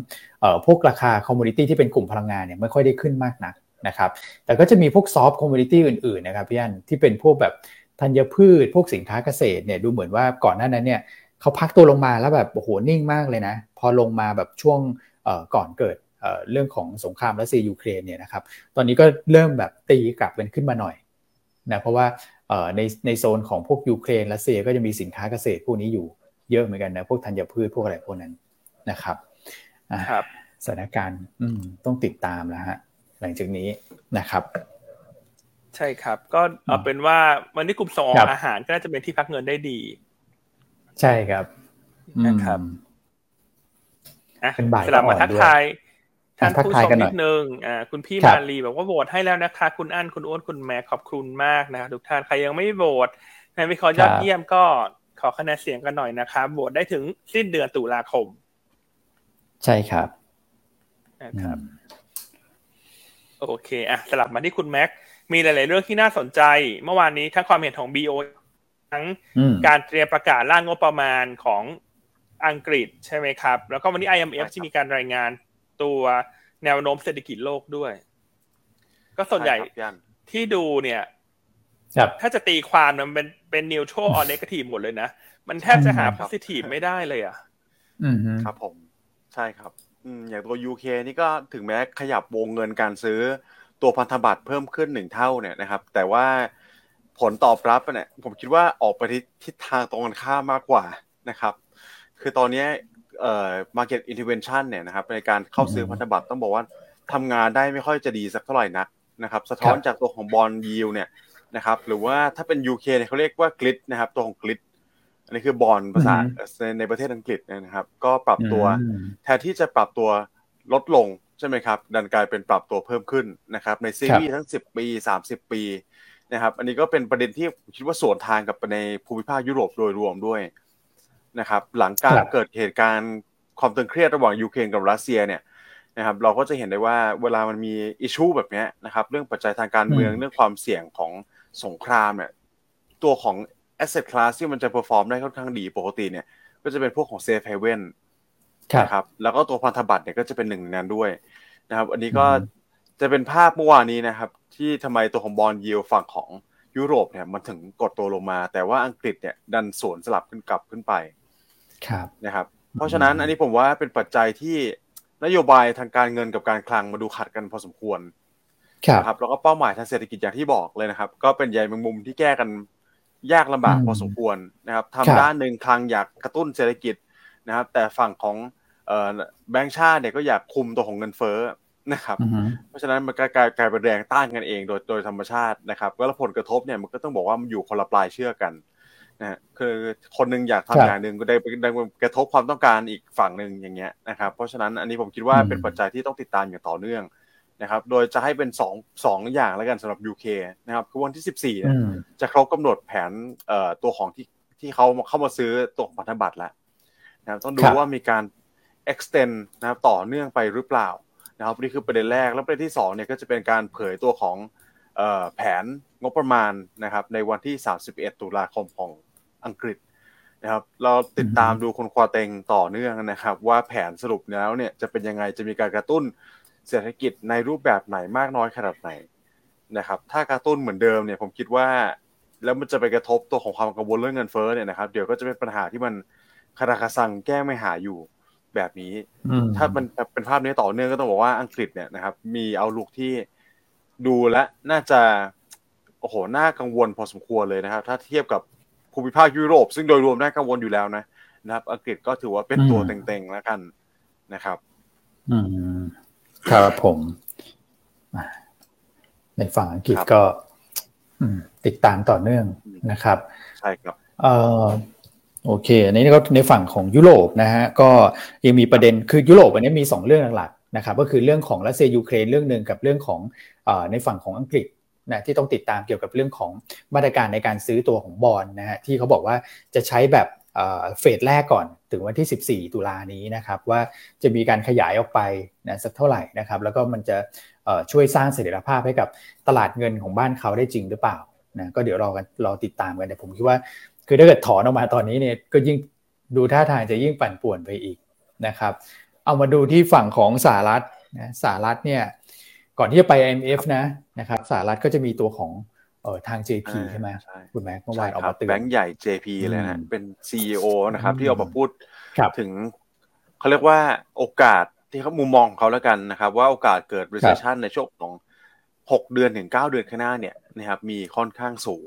พวกราคาคอมมูนิตี้ที่เป็นกลุ่มพลังงานเนี่ยไม่ค่อยได้ขึ้นมากนักนะครับแต่ก็จะมีพวกซอฟต์คอมมูนิตี้อื่นๆนะครับพี่อันที่เป็นพวกแบบธัญพืชพวกสินค้าเกษตรเนี่ยดูเหมือนว่าก่อนหน้านั้นเนี่ยเขาพักตัวลงมาแล้วแบบโอ้โหนิ่งมากเลยนะพอลงมาแบบช่วงก่อนเกิดเรื่องของสงครามรัสเซียยูเครนเนี่ยนะครับตอนนี้ก็เริ่มแบบตีกลับกันขึ้นมาหน่อยนะเพราะว่าในโซนของพวกยูเครนรัสเซียก็จะมีสินค้าเกษตรพวกนี้อยู่เยอะเหมือนกันนะพวกธัญพืชพวกอะไรพวกนั้นนะครับสถานการณ์ต้องติดตามแล้วฮะหลังจากนี้นะครับใช่ครับก็เอาเป็นว่าวันนี้กลุ่มส่งออกอาหารก็น่าจะเป็นที่พักเงินได้ดีใช่ครับนะครับเป็นบ่ายสลับมาทักทายท่านผู้ชมนิดนึงคุณพี่มาลีบอกว่าโหวตให้แล้วนะคะคุณอั้นคุณโอ๊ตคุณแม็กขอบคุณมากนะคะทุกท่านใครยังไม่โหวตในวิเคราะห์ยอดเยี่ยมก็ขอคะแนนเสียงกันหน่อยนะคะโหวตได้ถึงสิ้นเดือนตุลาคมใช่ครับนะครับโอเคสลับมาที่คุณแม็กมีหลายๆเรื่องที่น่าสนใจเมื่อวานนี้ทั้งความเห็นของ BO ทั้งการเตรียมประกาศร่างงบประมาณของอังกฤษใช่ไหมครับแล้วก็วันนี้ IMF ที่มีการรายงานตัวแนวโน้มเศรษฐกิจโลกด้วยก็ส่วนใหญ่ที่ดูเนี่ยถ้าจะตีความมันเป็น neutral or negative หมดเลยนะมันแทบจะหา positive ไม่ได้เลยอ่ะครับผมใช่ครับอย่างตัว UK นี่ก็ถึงแม้ขยับวงเงินการซื้อตัวพันธบัตรเพิ่มขึ้น1เท่าเนี่ยนะครับแต่ว่าผลตอบรับเนี่ยผมคิดว่าออกไปทิศทางตรงกันข้ามมากกว่านะครับคือตอนนี้market intervention เนี่ยนะครับในการเข้าซื้อพันธบัตรต้องบอกว่าทำงานได้ไม่ค่อยจะดีสักเท่าไหร่นักนะครับสะท้อนจากตัวของบอนด์ยิลด์เนี่ยนะครับหรือว่าถ้าเป็น UK เนี่ยเขาเรียกว่ากลิดนะครับตัวของกลิดอันนี้คือบอนด์ภาษาในประเทศอังกฤษนะครับก็ปรับตัวแทนที่จะปรับตัวลดลงใช่ไหมครับดันกลายเป็นปรับตัวเพิ่มขึ้นนะครับในซีรีส์ทั้ง10ปี30ปีนะครับอันนี้ก็เป็นประเด็นที่ผมคิดว่าสวนทางกับในภูมิภาคยุโรปโดยรวมด้วยนะครับหลังการเกิดเหตุการณ์ความตึงเครียดระหว่างยูเครนกับรัสเซียเนี่ยนะครับเราก็จะเห็นได้ว่าเวลามันมีอิชชูแบบนี้นะครับเรื่องปัจจัยทางการเมืองเรื่องความเสี่ยงของสงครามเนี่ยตัวของ asset class ที่มันจะ perform ได้ค่อนข้างดีปกติเนี่ยก็จะเป็นพวกของ safe havenนะครับแล้วก็ตัวพันธบัตรเนี่ยก็จะเป็นหนึ่งในนั้นด้วยนะครับอันนี้ก็จะเป็นภาพเมื่อวานนี้นะครับที่ทำไมตัวของบอนด์ยิลด์ฝั่งของยุโรปเนี่ยมันถึงกดตัวลงมาแต่ว่าอังกฤษเนี่ยดันสวนสลับขึ้นกลับขึ้นไปนะครับเพราะฉะนั้นอันนี้ผมว่าเป็นปัจจัยที่นโยบายทางการเงินกับการคลังมาดูขัดกันพอสมควรครับแล้วก็เป้าหมายทางเศรษฐกิจอย่างที่บอกเลยนะครับก็เป็นใยแมงมุมที่แก้กันยากลำบากพอสมควรนะครับทำด้านนึงคลังอยากกระตุ้นเศรษฐกิจ นะครับแต่ฝั่งของแบงก์ชาติเนี่ยก็อยากคุมตัวของเงินเฟ้อนะครับเพราะฉะนั้นมันกลายเป็นแรงต้านกันเองโดยธรรมชาตินะครับแล้วผลกระทบเนี่ยมันก็ต้องบอกว่ามันอยู่คนละปลายเชือกกันนะคือคนนึงอยากทำอย่างนึงก็ได้กระทบความต้องการอีกฝั่งนึงอย่างเงี้ยนะครับเพราะฉะนั้นอันนี้ผมคิดว่าเป็นปัจจัยที่ต้องติดตามอย่างต่อเนื่องนะครับโดยจะให้เป็น2อย่างแล้วกันสำหรับ UK นะครับคือวันที่14เนี่ยจะครบกำหนดแผนตัวของที่เขาเข้ามาซื้อตัวพันธบัตรแล้วนะครับต้องดูว่ามีการ extend นะครับต่อเนื่องไปหรือเปล่านะครับนี่คือประเด็นแรกแล้วประเด็นที่2เนี่ยก็จะเป็นการเผยตัวของแผนงบประมาณนะครับในวันที่31ตุลาคมของอังกฤษนะครับเราติดตามดูคนควาเต็งต่อเนื่องนะครับว่าแผนสรุปแล้วเนี่ยจะเป็นยังไงจะมีการกระตุ้นเศรษฐกิจในรูปแบบไหนมากน้อยขนาดไหนนะครับถ้ากระตุ้นเหมือนเดิมเนี่ยผมคิดว่าแล้วมันจะไปกระทบตัวของความกังวลเรื่องเงินเฟ้อเนี่ยนะครับเดี๋ยวก็จะเป็นปัญหาที่มันคาราคาซังแก้ไม่หาอยู่แบบนี้ถ้ามันเป็นภาพนี้ต่อเนื่องก็ต้องบอกว่าอังกฤษเนี่ยนะครับมีเอาลุกที่ดูและน่าจะโอ้โหน่ากังวลพอสมควรเลยนะครับถ้าเทียบกับภูมิภาคยุโรปซึ่งโดยรวมน่ากังวลอยู่แล้วนะครับอังกฤษก็ถือว่าเป็นตัวเต็งๆแล้วกันนะครับครับผมในฝั่งอังกฤษก็ติดตามต่อเนื่องนะครับใช่ครับโอเคอันนี้ก็ในฝั่งของยุโรปนะฮะก็ยังมีประเด็นคือยุโรปอันนี้มี2เรื่องหลักๆนะครับก็คือเรื่องของรัสเซียยูเครนเรื่องนึงกับเรื่องของในฝั่งของอังกฤษนะที่ต้องติดตามเกี่ยวกับเรื่องของมาตรการในการซื้อตัวของบอนด์นะฮะที่เขาบอกว่าจะใช้แบบเฟสแรกก่อนถึงวันที่14ตุลานี้นะครับว่าจะมีการขยายออกไปนะสักเท่าไหร่นะครับแล้วก็มันจะช่วยสร้างเสถียรภาพให้กับตลาดเงินของบ้านเขาได้จริงหรือเปล่านะก็เดี๋ยวรอติดตามกันแต่ผมคิดว่าคือถ้าเกิดถอนออกมาตอนนี้เนี่ยก็ยิ่งดูท่าทางจะยิ่งปั่นป่วนไปอีกนะครับเอามาดูที่ฝั่งของสหรัฐนะสหรัฐเนี่ยก่อนที่จะไป IMF นะครับสหรัฐก็จะมีตัวของทาง JP ใช่ไหมคุณแม็กเมื่อวานออกมาเตือนแบงค์ใหญ่ JP เลยนะเป็น CEO นะครับที่ออกมาพูดถึงเขาเรียกว่าโอกาสที่เขามุมมองของเขาแล้วกันนะครับว่าโอกาสเกิด recession ในช่วงของ6เดือนถึง9เดือนข้างหน้าเนี่ยนะครับมีค่อนข้างสูง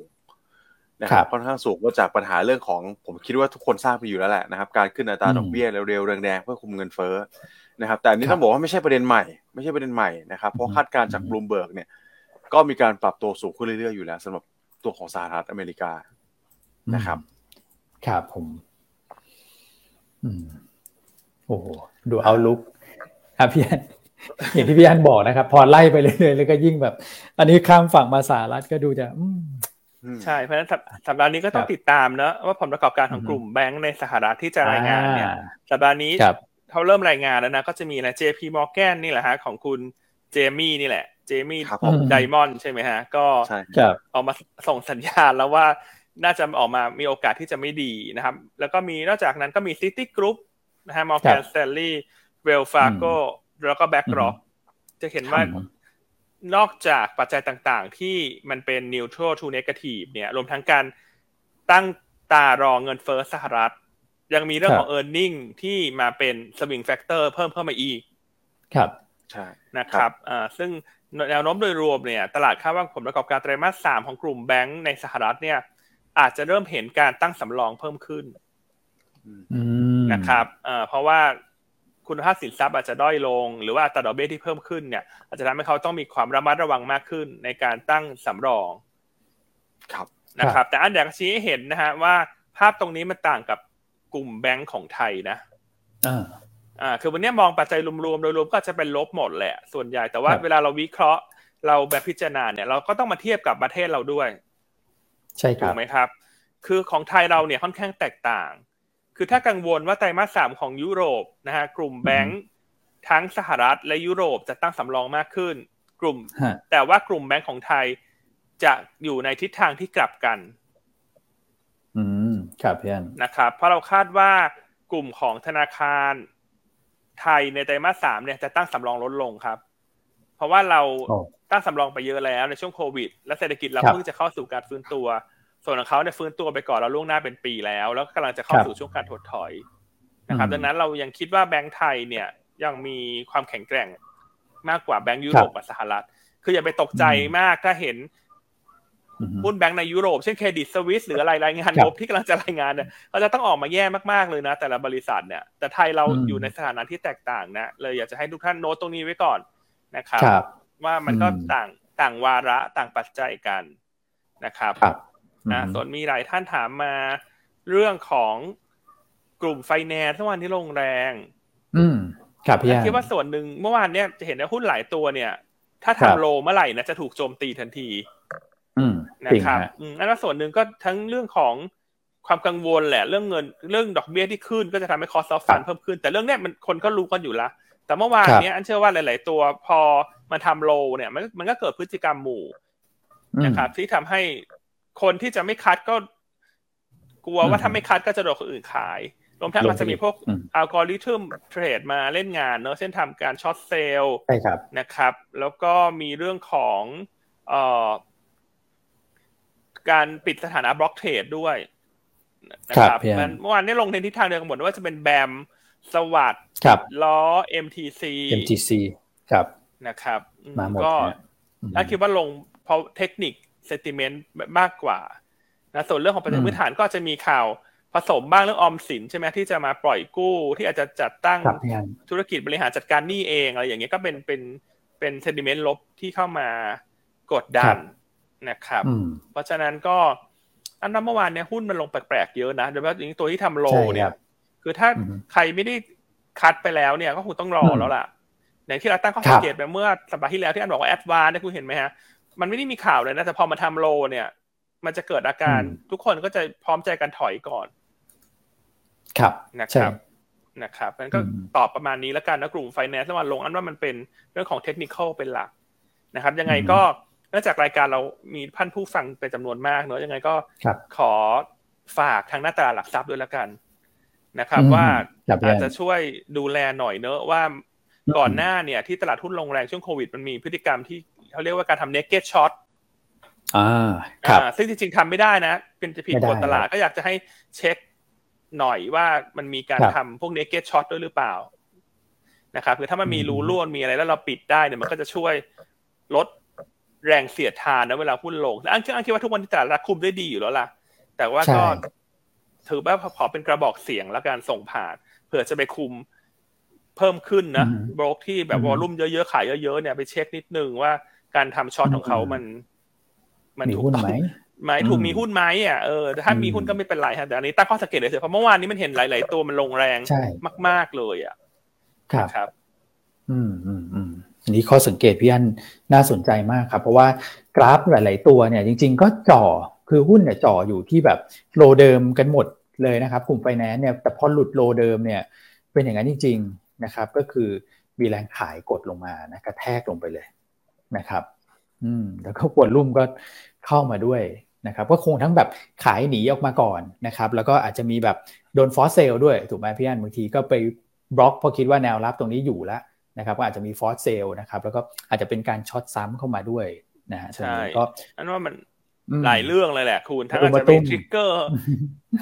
นะครับค่อนข้างสูงก็จากปัญหาเรื่องของผมคิดว่าทุกคนทราบไปอยู่แล้วแหละนะครับการขึ้นอัตราดอกเบี้ยเร็วๆแรงๆเพื่อคุมเงินเฟ้อนะครับแต่อันนี้ต้องบอกว่าไม่ใช่ประเด็นใหม่นะครับเพราะคาดการณ์จากบลูมเบิร์กเนี่ยก็มีการปรับตัวสูงขึ้นเรื่อยๆอยู่แล้วสำหรับตัวของสหรัฐอเมริกานะครับครับผมโอ้โหดูเอาลุกครับพี่อย่างที่พี่อันบอกนะครับพอไล่ไปเรื่อยๆแล้วก็ยิ่งแบบอันนี้ข้ามฝั่งมาสหรัฐก็ดูจะใช่เพราะฉะนั้นสัปดาห์นี้ก็ต้องติดตามนะว่าผลประกอบการของกลุ่มแบงก์ในสหรัฐที่จะรายงานเนี่ยสัปดาห์นี้เขาเริ่มรายงานแล้วนะก็จะมีนะ JP Morgan นี่แหละฮะของคุณเจมี่นี่แหละเจมี่ของ Diamond ใช่ไหมฮะก็ออกมาส่งสัญญาณแล้วว่าน่าจะออกมามีโอกาสที่จะไม่ดีนะครับแล้วก็มีนอกจากนั้นก็มี Citigroup นะฮะ Morgan Stanley Wells Fargo แล้วก็ BlackRock จะเห็นว่านอกจากปัจจัยต่างๆที่มันเป็น neutral to negative เนี่ยรวมทั้งการตั้งตารอเงินเฟ้อสหรัฐยังมีเรื่องของ earning ที่มาเป็น swing factor เพิ่มเข้ามาอีกครับใช่นะครับซึ่งแนวโน้มโดยรวมเนี่ยตลาดคาดว่าผลประกอบการไตรมาส3ของกลุ่มแบงก์ในสหรัฐเนี่ยอาจจะเริ่มเห็นการตั้งสำรองเพิ่มขึ้นนะครับเพราะว่าคุณภาพสินทรัพย์อาจจะด้อยลงหรือว่าอัตราดอกเบี้ยที่เพิ่มขึ้นเนี่ยอาจจะทำให้เขาต้องมีความระมัดระวังมากขึ้นในการตั้งสำรองครับนะครับแต่อันเดียวก็ชี้ให้เห็นนะฮะว่าภาพตรงนี้มันต่างกับกลุ่มแบงก์ของไทยนะคือวันนี้มองปัจจัยรวมๆโดยรวมก็จะเป็นลบหมดแหละส่วนใหญ่แต่ว่าเวลาเราวิเคราะห์เราแบบพิจารณาเนี่ยเราก็ต้องมาเทียบกับประเทศเราด้วยใช่ครับถูกไหมครับคือของไทยเราเนี่ยค่อนข้างแตกต่างคือถ้ากังวลว่าไตรมาส3ของยุโรปนะฮะกลุ่มแบงก์ทั้งสหรัฐและยุโรปจะตั้งสำรองมากขึ้นแต่ว่ากลุ่มแบงก์ของไทยจะอยู่ในทิศทางที่กลับกันครับพี่อันนะครับเพราะเราคาดว่ากลุ่มของธนาคารไทยในไตรมาส3เนี่ยจะตั้งสำรองลดลงครับเพราะว่าเราตั้งสำรองไปเยอะแล้วในช่วงโควิดและเศรษฐกิจเราเพิ่งจะเข้าสู่การฟื้นตัวส่วนของเขาเนี่ยฟื้นตัวไปก่อนเราล่วงหน้าเป็นปีแล้วแล้วกำลังจะเข้าสู่ช่วงการถดถอยนะครับดังนั้นเรายังคิดว่าแบงก์ไทยเนี่ยยังมีความแข็งแกร่งมากกว่าแบงก์ยุโรปกับสหรัฐคืออย่าไปตกใจมากถ้าเห็น หุ้นแบงก์ในยุโรปเช่นเครดิตสวิสหรืออะไรรายงานงบที่กำลังจะรายงานเนี่ยเขาจะต้องออกมาแย่มากๆเลยนะแต่ละบริษัทเนี่ยแต่ไทยเราอยู่ในสถานะที่แตกต่างนะเลยอยากจะให้ทุกท่านโน้ตตรงนี้ไว้ก่อนนะครับว่ามันก็ต่างวาระต่างปัจจัยกันนะครับนะส่วนมีหลายท่านถามมาเรื่องของกลุ่มไฟแนนซ์เมื่อวานที่ลงแรงครับพี่คิดว่าส่วนหนึ่งเมื่อวานเนี่ยจะเห็นว่าหุ้นหลายตัวเนี่ยถ้าทำโลเมื่อไหร่นะจะถูกโจมตีทันทีนะครับนั่นก็ส่วนหนึ่งก็ทั้งเรื่องของความกังวลแหละเรื่องเงินเรื่องดอกเบี้ยที่ขึ้นก็จะทำให้คอสต์ออฟฟันเพิ่มขึ้นแต่เรื่องเนี้ยมันคนก็รู้กันอยู่ละแต่เมื่อวานเนี้ยอันเชื่อว่าหลายๆตัวพอมาทำโลเนี่ยมันก็เกิดพฤติกรรมหมู่นะครับที่ทำให้คนที่จะไม่คัดก็กลัวว่าถ้าไม่คัดก็จะโดนคนอื่นขายรวมทั้งมันจะมีพวกอัลกอริทึมเทรดมาเล่นงานเนอะเช่นทำการช็อตเซลล์นะครับแล้วก็มีเรื่องของการปิดสถานะบล็อกเทรดด้วยนะครับมันเมื่อวานนี้ลงในทิศทางเดียวกันหมดว่าจะเป็นแบมสวัสด์ล้อ MTC ครับนะครับก็น่าคิดว่าลงเพราะเทคนิคเซนติเมนต์มากกว่านะส่วนเรื่องของปัจจัยพื้นฐานก็จะมีข่าวผสมบ้างเรื่องออมสินใช่ไหมที่จะมาปล่อยกู้ที่อาจจะจัดตั้งธุรกิจบริหารจัดการหนี้เองอะไรอย่างเงี้ยก็เป็นเซนติเมนต์ลบที่เข้ามากดดันนะครับเพราะฉะนั้นก็อันนั้นเมื่อวานเนี่ยหุ้นมันลงแปลกๆเยอะนะโดยเฉพาะตัวที่ทำโลเนี่ยคือถ้าใครไม่ได้คัดไปแล้วเนี่ยก็คงต้องรอแล้วล่ะในที่เราตั้งข้อสังเกตไปเมื่อสัปดาห์ที่แล้วที่อันบอกว่าแอดวานซ์เนี่ยคุณเห็นไหมฮะมันไม่ได้มีข่าวเลยนะแต่พอมาทำโลเนี่ยมันจะเกิดอาการทุกคนก็จะพร้อมใจกันถอยก่อนครับนะครับงั้นก็ตอบประมาณนี้แล้วกันนะกลุ่มไฟแนนซ์เมื่อวานลงอันว่ามันเป็นเรื่องของเทคนิคอลเป็นหลักนะครับยังไงก็เนื่องจากรายการเรามีท่านผู้ฟังเป็นจำนวนมากเนอะยังไงก็ขอฝากทางหน้าตลาดหลักทรัพย์ด้วยละกันนะครับว่าอาจจะช่วยดูแลหน่อยเนอะว่าก่อนหน้าเนี่ยที่ตลาดหุ้นลงแรงช่วงโควิดมันมีพฤติกรรมที่เขาเรียกว่าการทำเนกเก็ตช็อตซึ่งจริงๆทำไม่ได้นะเป็นจะผิดกฎตลาดก็อยากจะให้เช็คหน่อยว่ามันมีการทำพวกเนกเก็ตช็อตด้วยหรือเปล่านะครับคือถ้ามันมีรูรั่วมีอะไรแล้วเราปิดได้เนี่ยมันก็จะช่วยลดแรงเสียดทานนะเวลาหุ้นลงอันคิดว่าทุกวันนี้ตลาดคุมได้ดีอยู่แล้วล่ะแต่ว่าก็ถือว่าพอเป็นกระบอกเสียงแล้วการส่งผ่านเผื่อจะไปคุมเพิ่มขึ้นนะบล็อกที่แบบวอลุ่มเยอะๆขายเยอะๆเนี่ยไปเช็คนิดนึงว่าการทำช็อตของเขามันถูกต้องไหมถูกมีหุ้นไหมอ่ะถ้ามีหุ้นก็ไม่เป็นไรครับแต่อันนี้ตั้งข้อสังเกตเลยเถอะเพราะเมื่อวานนี้มันเห็นหลายๆตัวมันลงแรงมากๆเลยอ่ะครับนี่ข้อสังเกตพี่อันน่าสนใจมากครับเพราะว่ากราฟหลายๆตัวเนี่ยจริงๆก็จ่อคือหุ้นเนี่ยจ่ออยู่ที่แบบโลเดิมกันหมดเลยนะครับกลุ่มไฟแนนซ์เนี่ยแต่พอหลุดโลเดิมเนี่ยเป็นอย่างนั้นจริงๆนะครับก็คือมีแรงขายกดลงมานะกระแทกลงไปเลยนะครับแล้วก็วอลุ่มก็เข้ามาด้วยนะครับก็คงทั้งแบบขายหนีออกมาก่อนนะครับแล้วก็อาจจะมีแบบโดนฟอร์สเซลด้วยถูกไหมพี่อันบางทีก็ไปบล็อกเพราะคิดว่าแนวรับตรงนี้อยู่แล้วนะครับก็อาจจะมีฟอร์สเซลนะครับแล้วก็อาจจะเป็นการช็อตซ้ำเข้ามาด้วยนะฮะใช่ก็อันว่ามันหลายเรื่องเลยแหละคุณทั้งอาจจะเป็นทริกเกอร์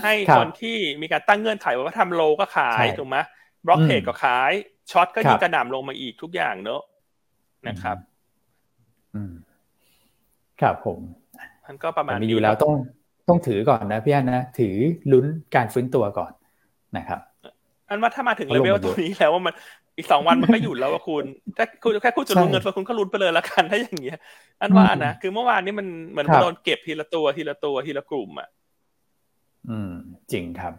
ให้คนที่มีการตั้งเงื่อนไขว่าทำโลก็ขายถูกไหมบล็อกเทรดก็ขายช็อตก็ยิ่งกระหน่ำลงมาอีกทุกอย่างเนอะนะครับครับผมมันก็ประมาณนี้อยู่แล้วต้องถือก่อนนะพี่อันนะถือลุ้นการฟื้นตัวก่อนนะครับอันว่าถ้ามาถึงเลเวลตรงนี้แล้วว่ามันอีก2วันมันก็หยุดแล้วว่าคุณถ้าคุณแค่คุณจะลุ้นเงินคุณก็ลุ้นไปเลยละกันถ้าอย่างเงี้ยอันว่านะคือเมื่อวานนี้มันเหมือนโดนเก็บทีละตัวทีละตัวทีละกลุ่มอ่ะจริงครับ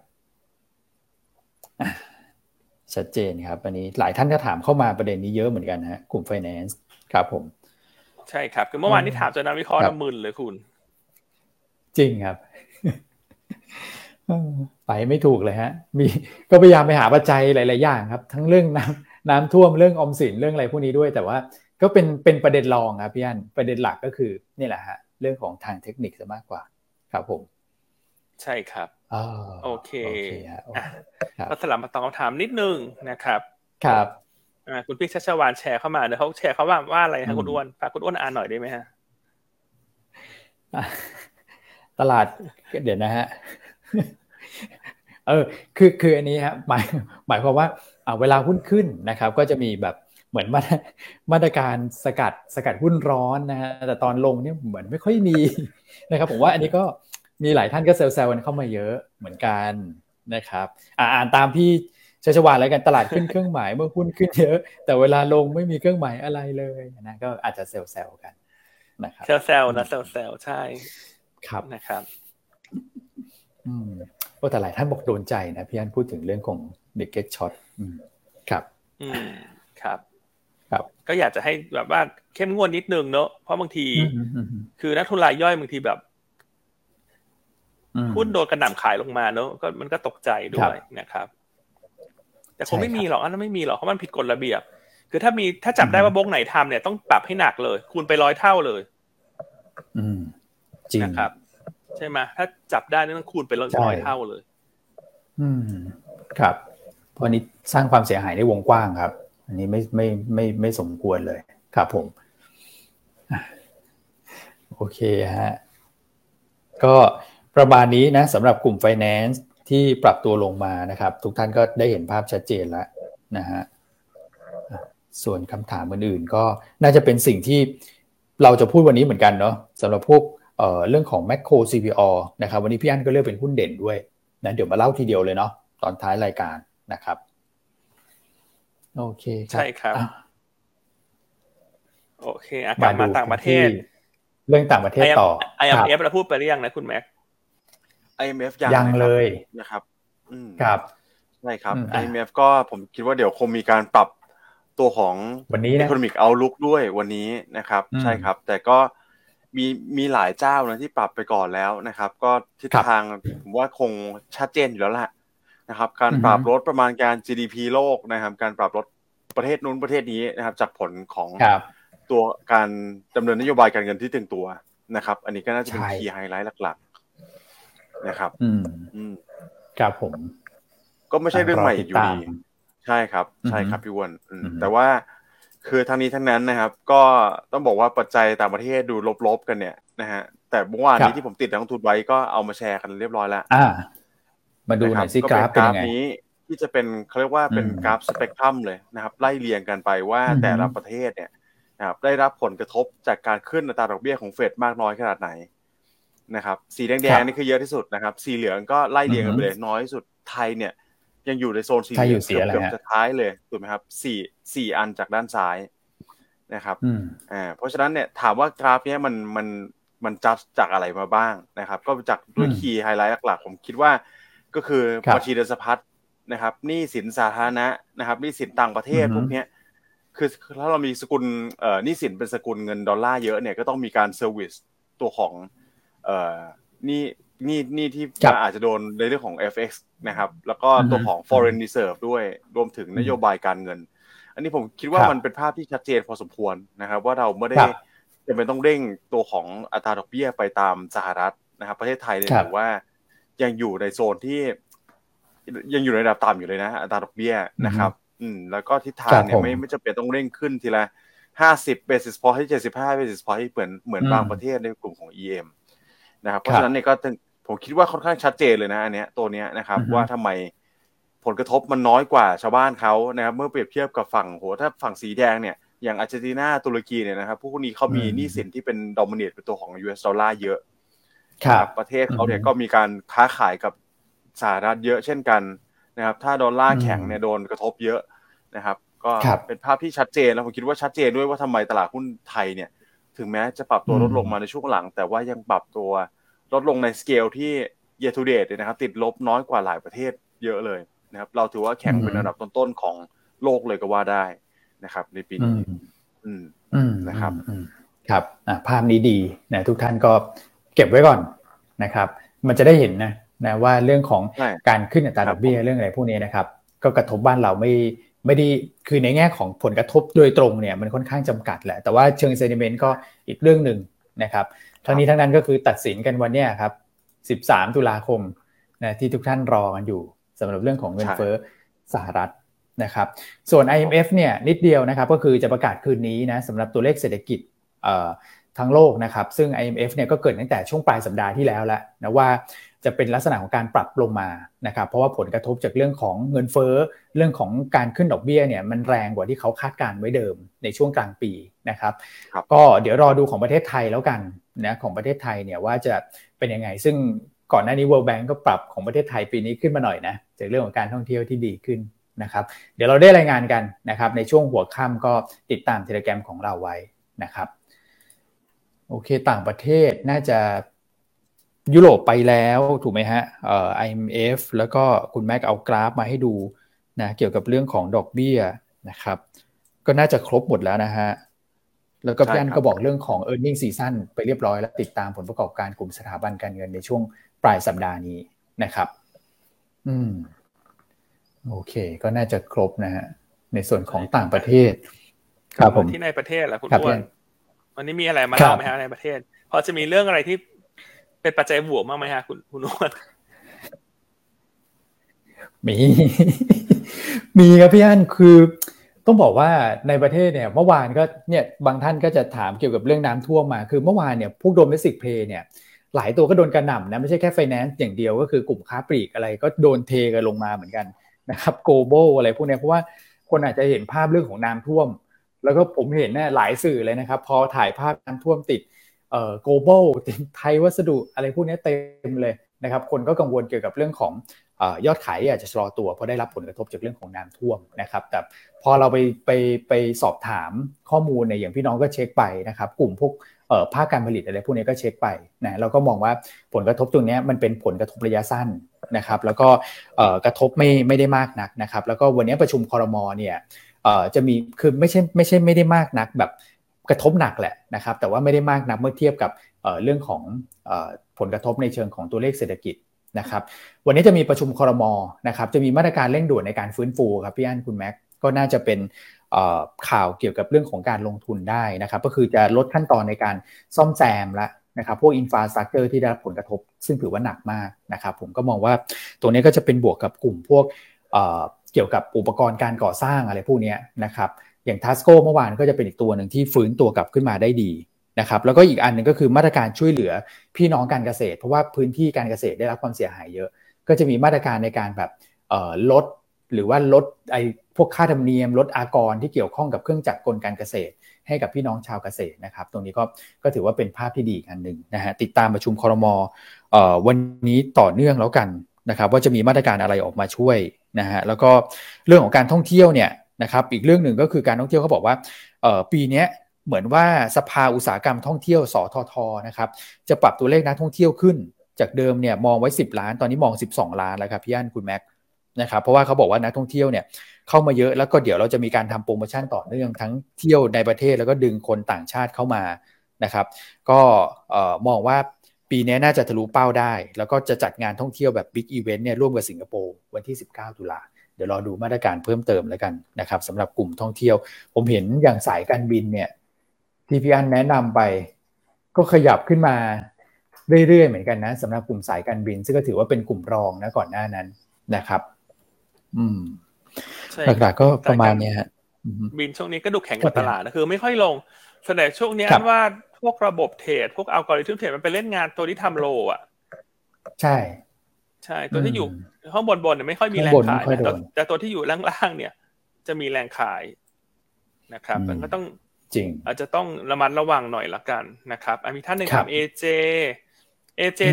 ชัดเจนครับอันนี้หลายท่านก็ถามเข้ามาประเด็นนี้เยอะเหมือนกันฮะกลุ่มไฟแนนซ์ครับผมใช่ครับคือเมื่อวานที่ถามจนนักวิเคราะห์ละมึนเลยคุณจริงครับไปไม่ถูกเลยฮะมีก็พยายามไปหาปัจจัยหลายๆอย่างครับทั้งเรื่องน้ำท่วมเรื่องออมสินเรื่องอะไรพวกนี้ด้วยแต่ว่าก็เป็นประเด็นรองครับพี่อันประเด็นหลักก็คือนี่แหละฮะเรื่องของทางเทคนิคซะมากกว่าครับผมใช่ครับโอเคก็สลับมาตอบคำถามนิดนึงนะครับครับคุณพี่ชัชวาลแชร์เข้ามาเนี่ยเขาแชร์เขาว่าอะไรฮะคุณอ้วนฝากคุณอ้วนอ่านหน่อยได้ไหมฮะตลาดเดี๋ยวนะฮะคืออันนี้ฮะหมายความว่าเวลาหุ้นขึ้นนะครับก็จะมีแบบ เหมือนมาตรการสกัดหุ้นร้อนนะฮะแต่ตอนลงเนี่ยเหมือนไม่ค่อยมีนะครับผมว่าอันนี้ก็มีหลายท่านก็เซลล์กันเข้ามาเยอะเหมือนกันนะครับอ่านตามพี่ชัชวาลแล้วกันตลาดขึ้นเครื่องหมายเมื่อหุ้นขึ้นเยอะแต่เวลาลงไม่มีเครื่องหมายอะไรเลยนะก็อาจจะเซลล์กันนะครับเซลล์ใช่ครับนะครับเพราะแต่หลายท่านบอกโดนใจนะพี่อันพูดถึงเรื่องของ Naked Short ครับครับก็อยากจะให้แบบว่าเข้มงวดนิดนึงเนอะเพราะบางทีคือนักทุนรายย่อยบางทีแบบหุ้นโดนกระหน่ำขายลงมาเนอะก็มันก็ตกใจด้วยนะครับแต่คงไม่มีหรอกไม่มีหรอกเพราะมันผิดกฎระเบียบคือถ้ามีถ้าจับได้ว่าบล็อกไหนทำเนี่ยต้องปรับให้หนักเลยคูณไป100เท่าเลยจริงนะครับใช่ไหมถ้าจับได้นี่ต้องคูณไป100เท่าเลยครับเพราะนี้สร้างความเสียหายในวงกว้างครับอันนี้ไม่สมควรเลยครับผมโอเคฮะก็ประมาณนี้นะสำหรับกลุ่ม Finance ที่ปรับตัวลงมานะครับทุกท่านก็ได้เห็นภาพชัดเจนแล้วนะฮะส่วนคำถามอื่นๆก็น่าจะเป็นสิ่งที่เราจะพูดวันนี้เหมือนกันเนาะสำหรับพวกเรื่องของ Macro CPO นะครับวันนี้พี่อั้นก็เลือกเป็นหุ้นเด่นด้วยนะเดี๋ยวมาเล่าทีเดียวเลยเนาะตอนท้ายรายการนะครับโอเคใช่ครับโอเคอากาศมาต่างประเทศเรื่องต่างประเทศต่อ IMF เราพูดไปหรือยังนะคุณแม็ก IMF ยังเลยนะครับครับใช่ครับ IMF ก็ผมคิดว่าเดี๋ยวคงมีการปรับตัวของ Economic Outlook ด้วยวันนี้นะครับใช่ครับแต่ก็มีหลายเจ้านะที่ปรับไปก่อนแล้วนะครับก็ทิศทางผมว่าคงชัดเจนอยู่แล้วล่ะนะครับการปรับลดประมาณการ GDP โลกนะครับการปรับลดประเทศนู้นประเทศนี้นะครับจากผลของตัวการดำเนินนโยบายการเงินที่ตึงตัวนะครับอันนี้ก็น่าจะเป็นคีย์ไฮไลท์หลักๆนะครับครับผมก็ไม่ใช่เรื่องใหม่อยู่ดีใช่ครับใช่ครับพี่วอนแต่ว่าคือทั้งนี้ทั้งนั้นนะครับก็ต้องบอกว่าปัจจัยต่างประเทศดูลบๆกันเนี่ยนะฮะแต่เมื่อวานนี้ที่ผมติดนักลงทุนไว้ก็เอามาแชร์กันเรียบร้อยแล้วมาดูหน่อยซิกราฟเป็นไงนี้ที่จะเป็นเค้าเรียกว่าเป็นกราฟสเปกตรัมเลยนะครับไล่เรียงกันไปว่าแต่ละประเทศเนี่ยนะครับได้รับผลกระทบจากการขึ้นอัตราดอกเบี้ยของเฟดมากน้อยขนาดไหนนะครับสีแดงๆนี่คือเยอะที่สุดนะครับสีเหลืองก็ไล่เรียงกันไปเลยน้อยสุดไทยเนี่ยยังอยู่ในโซนสีเหลืองเกือบจะท้ายเลยถูกมั้ยครับ4อันจากด้านซ้ายนะครับเพราะฉะนั้นเนี่ยถามว่ากราฟเนี้ยมันจับจากอะไรมาบ้างนะครับก็จากด้วยคีย์ไฮไลท์หลักๆผมคิดว่าก็คือบัญชีเดินสะพัดนะครับหนี้สินสาธารณะนะครับหนี้สินต่างประเทศพวกนี้คือถ้าเรามีสกุลหนี้สินเป็นสกุลเงินดอลลาร์เยอะเนี่ยก็ต้องมีการเซอร์วิสตัวของหนี้ที่อาจจะโดนในเรื่องของ FX นะครับแล้วก็ตัวของ Foreign Reserve ด้วยรวมถึงนโยบายการเงินอันนี้ผมคิดว่ามันเป็นภาพที่ชัดเจนพอสมควรนะครับว่าเราไม่ได้จำเป็นต้องเร่งตัวของอัตราดอกเบี้ยไปตามสหรัฐนะครับประเทศไทยเนี่ยถือว่ายังอยู่ในโซนที่ยังอยู่ในระดับต่ำอยู่เลยนะอัตราดอกเบี้ยนะครับแล้วก็ทิศทางเนี่ยไม่จำเป็นต้องเร่งขึ้นทีละ50 basis point ให้75 basis point เหมือนบางประเทศในกลุ่มของ EM นะครับเพราะฉะนั้นเนี่ยก็ผมคิดว่าค่อนข้างชัดเจนเลยนะอันเนี้ยตัวเนี้ยนะครับว่าทำไมผลกระทบมันน้อยกว่าชาวบ้านเขานะครับเมื่อเปรียบเทียบกับฝั่งถ้าฝั่งสีแดงเนี่ยอย่างอาร์เจนตินาตุรกีเนี่ยนะครับพวกนี้เขามีหนี้สินที่เป็นดอมิเนตเป็นตัวของ US ดอลลาร์เยอะประเทศเขาเนี่ยก็มีการค้าขายกับสหรัฐเยอะเช่นกันนะครับถ้าดอลลาร์แข็งเนี่ยโดนกระทบเยอะนะครับก็เป็นภาพที่ชัดเจนแล้วผมคิดว่าชัดเจนด้วยว่าทำไมตลาดหุ้นไทยเนี่ยถึงแม้จะปรับตัวลดลงมาในช่วงหลังแต่ว่ายังปรับตัวลดลงในสเกลที่ year to date เนี่ยนะครับติดลบน้อยกว่าหลายประเทศเยอะเลยนะครับเราถือว่าแข็งเป็นอันดับต้นๆของโลกเลยก็ว่าได้นะครับในปีนี้นะครับครับภาพนี้ดีนะทุกท่านก็เก็บไว้ก่อนนะครับมันจะได้เห็นนะว่าเรื่องของการขึ้นอัตราดอกเบี้ยเรื่องอะไรพวกนี้นะครับก็กระทบบ้านเราไม่ได้คือในแง่ของผลกระทบโดยตรงเนี่ยมันค่อนข้างจำกัดแหละแต่ว่าเชิงเซนติเมนต์ก็อีกเรื่องนึงนะครับทั้งนี้ทั้งนั้นก็คือตัดสินกันวันนี้ครับ13ตุลาคมนะที่ทุกท่านรอกันอยู่สำหรับเรื่องของเงินเฟ้อสหรัฐนะครับส่วน IMF เนี่ยนิดเดียวนะครับก็คือจะประกาศคืนนี้นะสำหรับตัวเลขเศรษฐกิจ ทั้งโลกนะครับซึ่ง IMF เนี่ยก็เกิดตั้งแต่ช่วงปลายสัปดาห์ที่แล้วแล้วนะว่าจะเป็นลักษณะของการปรับลงมานะครับเพราะว่าผลกระทบจากเรื่องของเงินเฟ้อเรื่องของการขึ้นดอกเบี้ยเนี่ยมันแรงกว่าที่เขาคาดการไว้เดิมในช่วงกลางปีนะครับก็เดี๋ยวรอดูของประเทศไทยแล้วกันนะของประเทศไทยเนี่ยว่าจะเป็นยังไงซึ่งก่อนหน้านี้ World Bank ก็ปรับของประเทศไทยปีนี้ขึ้นมาหน่อยนะจากเรื่องของการท่องเที่ยวที่ดีขึ้นนะครับเดี๋ยวเราได้รายงานกันนะครับในช่วงหัวค่ำก็ติดตาม Telegram ของเราไว้นะครับโอเคต่างประเทศน่าจะยุโรปไปแล้วถูกไหมฮะIMF แล้วก็คุณแม็กเอากราฟมาให้ดูนะเกี่ยวกับเรื่องของดอกเบี้ยนะครับก็น่าจะครบหมดแล้วนะฮะแล้วก็พี่อันก็บอกเรื่องของ earning season ไปเรียบร้อยแล้วติดตามผลประกอบการกลุ่มสถาบันการเงินในช่วงปลายสัปดาห์นี้นะครับโอเคก็น่าจะครบนะฮะในส่วนของต่างประเทศครับผมที่ในประเทศล่ะคุณอ้วนวันนี้มีอะไรมาเล่าไหมฮะในประเทศพอจะมีเรื่องอะไรที่เป็นปัจจัยบวกบ้างไหมฮะคุณอ้วนมีครับพี่อันคือต้องบอกว่าในประเทศเนี่ยเมื่อวานก็เนี่ยบางท่านก็จะถามเกี่ยวกับเรื่องน้ำท่วมมาคือเมื่อวานเนี่ยพวกโดเมสติกเพลย์เนี่ยหลายตัวก็โดนกระหน่ำนะไม่ใช่แค่ไฟแนนซ์อย่างเดียวก็คือกลุ่มค้าปลีกอะไรก็โดนเทกันลงมาเหมือนกันนะครับโกลบอลอะไรพวกนี้เพราะว่าคนอาจจะเห็นภาพเรื่องของน้ำท่วมแล้วก็ผมเห็นเนี่ยหลายสื่อเลยนะครับพอถ่ายภาพน้ำท่วมติดโกลบอลติดไทยวัสดุอะไรพวกนี้เต็มเลยนะครับคนก็กังวลเกี่ยวกับเรื่องของยอดขายอาจจะชะลอตัวเพราะได้รับผลกระทบจากเรื่องของน้ำท่วมนะครับแต่พอเราไปสอบถามข้อมูลเนี่ยอย่างพี่น้องก็เช็คไปนะครับกลุ่มพวกภาคการผลิตอะไรพวกนี้ก็เช็คไปนะเราก็มองว่าผลกระทบตรงนี้มันเป็นผลกระทบระยะสั้นนะครับแล้วก็กระทบไม่ได้มากนักนะครับแล้วก็วันนี้ประชุมครม.เนี่ยจะมีคือไม่ใช่ไม่ได้มากนักแบบกระทบหนักแหละนะครับแต่ว่าไม่ได้มากนักเมื่อเทียบกับเรื่องของผลกระทบในเชิงของตัวเลขเศรษฐกิจนะครับวันนี้จะมีประชุมครม.นะครับจะมีมาตรการเร่งด่วนในการฟื้นฟูครับพี่อั้นคุณแม็กก็น่าจะเป็นข่าวเกี่ยวกับเรื่องของการลงทุนได้นะครับก็คือจะลดขั้นตอนในการซ่อมแซมละนะครับพวกอินฟราสตรัคเจอร์ที่ได้รับผลกระทบซึ่งถือว่าหนักมากนะครับผมก็มองว่าตรงนี้ก็จะเป็นบวกกับกลุ่มพวกเกี่ยวกับอุปกรณ์การก่อสร้างอะไรพวกนี้นะครับอย่างทัสโก้เมื่อวานก็จะเป็นอีกตัวหนึ่งที่ฟื้นตัวกลับขึ้นมาได้ดีนะครับแล้วก็อีกอันนึงก็คือมาตรการช่วยเหลือพี่น้องการเกษตรเพราะว่าพื้นที่การเกษตรได้รับความเสียหายเยอะก็จะมีมาตรการในการแบบลดหรือว่าลดไอ้พวกค่าธรรมเนียมลดอากรที่เกี่ยวข้องกับเครื่องจักรกลการเกษตรให้กับพี่น้องชาวเกษตรนะครับตรงนี้ก็ถือว่าเป็นภาพที่ดีอันนึงนะฮะติดตามประชุมครม.วันนี้ต่อเนื่องแล้วกันนะครับว่าจะมีมาตรการอะไรออกมาช่วยนะฮะแล้วก็เรื่องของการท่องเที่ยวเนี่ยนะครับอีกเรื่องนึงก็คือการท่องเที่ยวเขาบอกว่าปีนี้เหมือนว่าสภาอุตสาหกรรมท่องเที่ยวสทท.นะครับจะปรับตัวเลขนักท่องเที่ยวขึ้นจากเดิมเนี่ยมองไว้10ล้านตอนนี้มอง12ล้านแล้วครับพี่อั้นคุณแม็กนะครับเพราะว่าเขาบอกว่านักท่องเที่ยวเนี่ยเข้ามาเยอะแล้วก็เดี๋ยวเราจะมีการทำโปรโมชั่นต่อเนื่องทั้งเที่ยวในประเทศแล้วก็ดึงคนต่างชาติเข้ามานะครับก็มองว่าปีนี้น่าจะทะลุเป้าได้แล้วก็จะจัดงานท่องเที่ยวแบบบิ๊กอีเวนต์เนี่ยร่วมกับสิงคโปร์วันที่19ตุลาเดี๋ยวรอดูมาตรการเพิ่มเติมแล้วกันนะครับสำหรับกลุ่มท่องเที่ยวผมเห็นอย่างสายการบินเนี่ยที่พี่อั้นแนะนำไปก็ขยับขึ้นมาเรื่อยๆเหมือนกันนะสำหรับกลุ่มสายการบินซึ่งก็ถือว่าเป็นกลุ่มรองนะก่อนหน้านั้นนะครับหลักๆก็ประมาณนี้ฮะบินช่วงนี้ก็ดูแข็งกับตลาดนะคือไม่ค่อยลงส่วนใหญ่ช่วงนี้อันว่าพวกระบบเทรดพวกอัลกอริทึมเทรดมันไปเล่นงานตัวที่ทำโลอ่ะใช่ตัวที่อยู่ข้างบนๆเนี่ยไม่ค่อยมีแรงขายแต่ตัวที่อยู่ล่างๆเนี่ยจะมีแรงขายนะครับมันก็ต้องจริงอาจจะต้องระมัดระวังหน่อยละกันนะครับมีท่านหนึ่งถาม AJ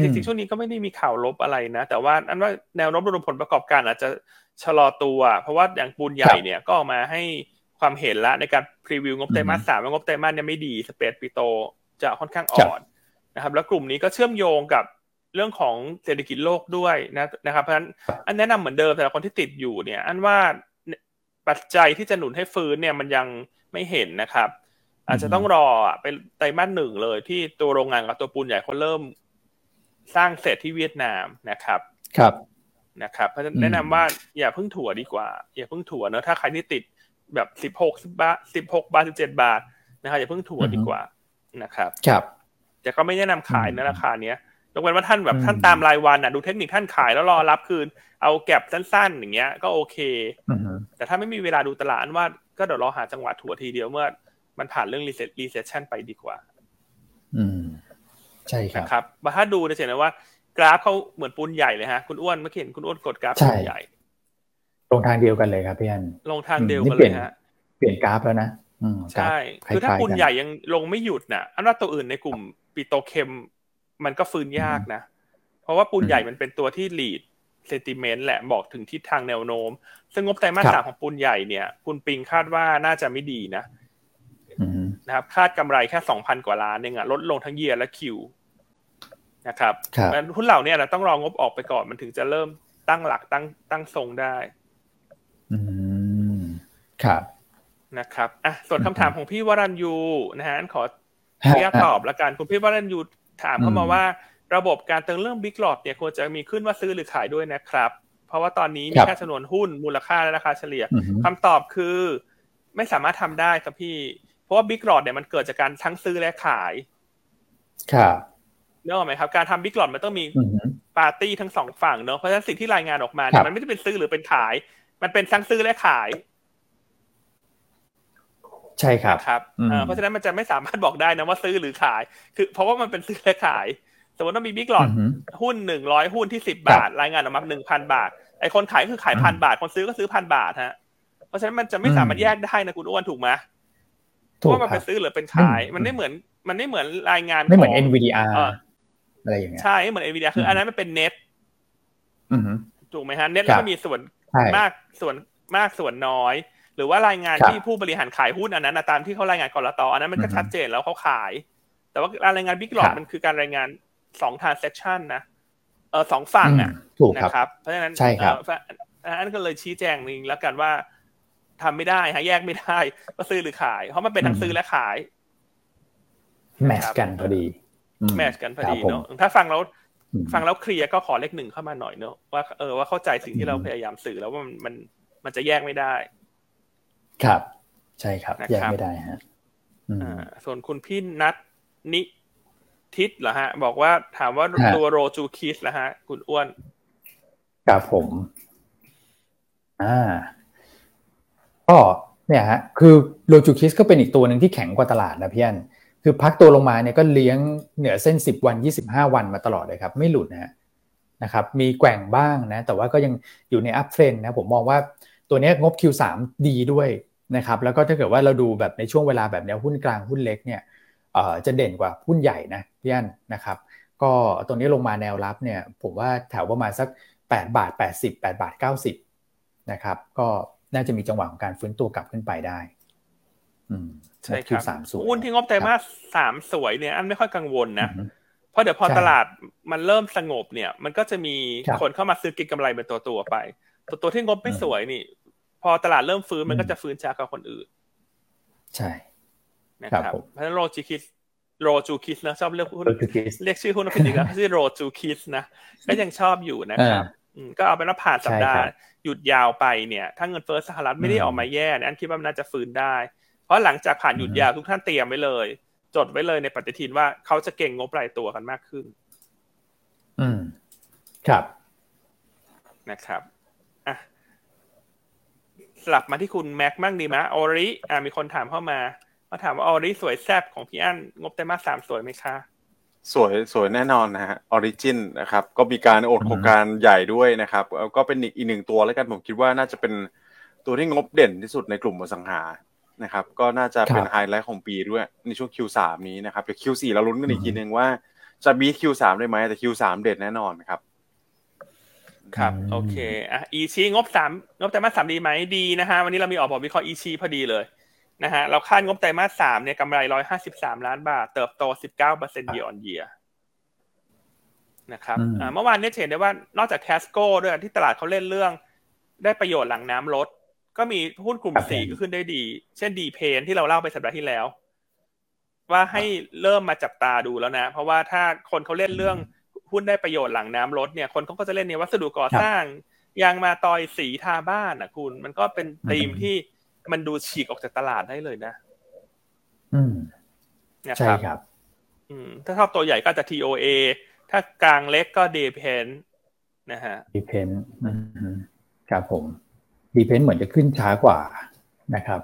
จริงๆช่วงนี้ก็ไม่ได้มีข่าวลบอะไรนะแต่ว่าอันว่าแนวโน้มรวมผลประกอบการอาจจะชะลอตัวเพราะว่าอย่างปูนใหญ่เนี่ยก็ออกมาให้ความเห็นละในการพรีวิวงบไตรมาส3ว่างบไตรมาสเนี่ยไม่ดีสเปรดปิโตจะค่อนข้างอ่อนนะครับแล้วกลุ่มนี้ก็เชื่อมโยงกับเรื่องของเศรษฐกิจโลกด้วยนะครับเพราะฉะนั้นอันแนะนำเหมือนเดิมแต่คนที่ติดอยู่เนี่ยอันว่าปัจจัยที่จะหนุนให้ฟื้นเนี่ยมันยังไม่เห็นนะครับอาจจะต้องรอไปไตรมาส1เลยที่ตัวโรงงานกับตัวปูนใหญ่เขาเริ่มสร้างเสร็จที่เวียดนามนะครับเพราะแนะนำว่าอย่าเพิ่งถั่วดีกว่าอย่าเพิ่งถั่วเนอะถ้าใครที่ติดแบบ16 บาท17 บาทนะครับอย่าเพิ่งถั่วดีกว่านะครับแต่ก็ไม่แนะนำขายในราคาเนี้ยยกเว้นว่าท่านแบบท่านตามรายวันน่ะดูเทคนิคท่านขายแล้วรอรับคืนเอาแก็บสั้นๆอย่างเงี้ยก็โอเคแต่ถ้าไม่มีเวลาดูตลาดว่าก็เดี๋ยวรอหาจังหวะถั่วทีเดียวเมื่อมันผ่านเรื่องรีเซสชันไปดีกว่า ใช่ครับนะครับมาถ้าดูจะเห็นนะว่ากราฟเขาเหมือนปูนใหญ่เลยฮะคุณอ้วนเมื่อกี้เห็นคุณอ้วนกดกราฟปูนใหญ่ลงทางเดียวกันเลยครับพี่อันลงทางเดียวกันเลยฮะเปลี่ยนกราฟแล้วนะใช่คือถ้าปูนใหญ่ยังลงไม่หยุดนะอันว่าตัวอื่นในกลุ่มปิโตรเคมมันก็ฟื้นยากนะเพราะว่าปูนใหญ่มันเป็นตัวที่ลีดเซนติเมนต์แหละบอกถึงทิศทางแนวโน้มซึ่งงบไตรมาส 3ของปูนใหญ่เนี่ยคุณปิงคาดว่าน่าจะไม่ดีนะนะครับคาดกำไรแค่ 2,000 กว่าล้านเองอะลดลงทั้งเยียร์และคิวนะครับมันหุ้นเหล่านี้เราต้องรองบออกไปก่อนมันถึงจะเริ่มตั้งหลักตั้งทรงได้ครับนะครับอ่ะส่วนคำถามของพี่วรัญยูนะฮะขออนุญาตตอบละกันคุณพี่วรัญยูถามเข้ามาว่าระบบการเติมเรื่องบิ๊กหลอดเนี่ยควรจะมีขึ้นว่าซื้อหรือขายด้วยนะครับเพราะว่าตอนนี้มีแค่จำนวนหุ้นมูลค่าและราคาเฉลี่ยคำตอบคือไม่สามารถทำได้ครับพี่เพราะว่าบิ๊กหลอดเนี่ยมันเกิดจากการทั้งซื้อและขายครับเนอะไหมครับการทำบิ๊กหลอดมันต้องมีปาร์ตี้ทั้งสองฝั่งเนอะเพราะฉะนั้นสิ่งที่รายงานออกมาเนี่ยมันไม่ได้เป็นซื้อหรือเป็นขายมันเป็นทั้งซื้อและขายใช่ครับครับเพราะฉะนั้นมันจะไม่สามารถบอกได้นะว่าซื้อหรือขายคือเพราะว่ามันเป็นซื้อและขายสมมติว่ามีบิ๊กหลอดหุ้น100หุ้นที่10บาทรายงานออกมา 1,000 บาทไอ้คนขายคือขาย 1,000 บาทคนซื้อก็ซื้อ 1,000 บาทฮะเพราะฉะนั้นมันจะไม่สามารถแยกได้นะคุณอ้วนถูกมั้ยว่ามันเป็นซื้อหรือเป็นขายมันไม่เหมือนรายงานไม่เหมือน Nvidia อะไรอย่างเงี้ยใช่เหมือน Nvidia คืออันนั้นมันเป็น net ถูกมั้ยฮะ net มันมีส่วนมากส่วนน้อยหรือว่ารายงานที่ผู้บริหารขายหุ้นอันนั้นตามที่เขารายงานกลต.อันนั้นมันก็ชัดเจนแล้วเขาขายแต่ว่ารายงานบิ๊กหลอดมันคือการรายงาน2 transaction นะ2ฝั่งอ่ะนะครับเพราะฉะนั้นอันก็เลยชี้แจงนึงแล้วกันว่าทำไม่ได้ฮะแยกไม่ได้ว่าซื้อหรือขายเพราะมันเป็นทั้งซื้อและขายแมทช์กันพอดีเนาะถ้าฟังแล้วเคลียร์ก็ขอเลข1เข้ามาหน่อยเนาะว่าว่าเข้าใจสิ่งที่เราพยายามสื่อแล้วว่ามันจะแยกไม่ได้ครับใช่ครับแยกไม่ได้ฮะส่วนคุณพี่นัทนิทิศเหรอฮะบอกว่าถามว่าตัวโรจูคิสเหรอฮะคุณอ้วนครับผมก็เนี่ยฮะคือโรจูคิสก็เป็นอีกตัวนึงที่แข็งกว่าตลาดนะพี่อันคือพักตัวลงมาเนี่ยก็เลี้ยงเหนือเส้น10วัน25วันมาตลอดเลยครับไม่หลุดนะครับมีแกว่งบ้างนะแต่ว่าก็ยังอยู่ในอัพเทรนด์นะผมมองว่าตัวนี้งบ Q3 ดีด้วยนะครับแล้วก็ถ้าเกิดว่าเราดูแบบในช่วงเวลาแบบแนวหุ้นกลางหุ้นเล็กเนี่ยจะเด่นกว่าหุ้นใหญ่นะพี่อันนะครับก็ตัวนี้ลงมาแนวรับเนี่ยผมว่าแถวประมาณสัก8บาท80 8บาท90นะครับก็น่าจะมีจังหวะของการฟื้นตัวกลับขึ้นไปได้ใช่ครับหุ้นที่งบไตรมาส3สวยเนี่ยอันไม่ค่อยกังวลนะเพราะเดี๋ยวพอตลาดมันเริ่มสงบเนี่ยมันก็จะมีคนเข้ามาซื้อกินกำไรเป็นตัวๆไปตัวที่งบไม่สวยนี่พอตลาดเริ่มฟื้นมันก็จะฟื้นช้ากว่าคนอื่นใช่นะครับเพราะฉะนั้นโรจูคิสนะชอบเรียกชื่อหุ้นผิดอีกแล้วชื่อโรจูคิสนะก็ยังชอบอยู่นะครับก็เอาเป็นว่าผ่านสัปดาห์หยุดยาวไปเนี่ยถ้าเงินเฟ้อสหรัฐไม่ได้ออกมาแย่เนี่ยอันคิดว่ามันน่าจะฟื้นได้เพราะหลังจากผ่านหยุดยาวทุกท่านเตรียมไว้เลยจดไว้เลยในปฏิทินว่าเขาจะเก่งงบรายตัวกันมากขึ้นครับนะครับอ่ะกลับมาที่คุณแม็กมั่งดีมั้ยออริมีคนถามเข้ามาถามว่าออริสวยแซ่บของพี่อั้นงบไตรมาส3สวยไหมคะสวยแน่นอนนะฮะออริจินนะครับก็มีการโครงการใหญ่ด้วยนะครับก็เป็นอีกหนึ่งตัวแล้วกันผมคิดว่าน่าจะเป็นตัวที่งบเด่นที่สุดในกลุ่มอสังหานะครับก็น่าจะเป็นไฮไลท์ของปีด้วยในช่วง Q3 นี้นะครับเดี๋ยว Q4 เราลุ้นกันอีกทีนึงว่าจะบีท Q3 ได้ไหมแต่ Q3 เด่นแน่นอนครับครับโอเคอ่ะอีชีงบ3งบไตรมาส3ดีไหมดีนะฮะวันนี้เรามีออกบอกวิเคราะห์อีชีพอดีเลยนะฮะเราคาดงบไตรมาส3เนี่ยกำไร153ล้านบาทเติบโต 19% year on year นะครับเมื่อวานเนี่ยเห็นได้ว่านอกจาก Tesco ด้วยที่ตลาดเขาเล่นเรื่องได้ประโยชน์หลังน้ำลดก็มีหุ้นกลุ่ม4ก็ขึ้นได้ดีเช่น D-Pay ที่เราเล่าไปสัปดาห์ที่แล้วว่าให้เริ่มมาจับตาดูแล้วนะเพราะว่าถ้าคนเขาเล่นเรื่องหุ้นได้ประโยชน์หลังน้ำลดเนี่ยคนเขาก็จะเล่นในวัสดุก่อสร้างยางมาตอยสีทาบ้านนะคุณมันก็เป็นธีมที่มันดูฉีกออกจากตลาดได้เลยนะใช่ครับถ้าชอบตัวใหญ่ก็จะ TOA ถ้ากลางเล็กก็ Depend นะฮะ Depend ครับผม Depend เหมือนจะขึ้นช้ากว่านะครับ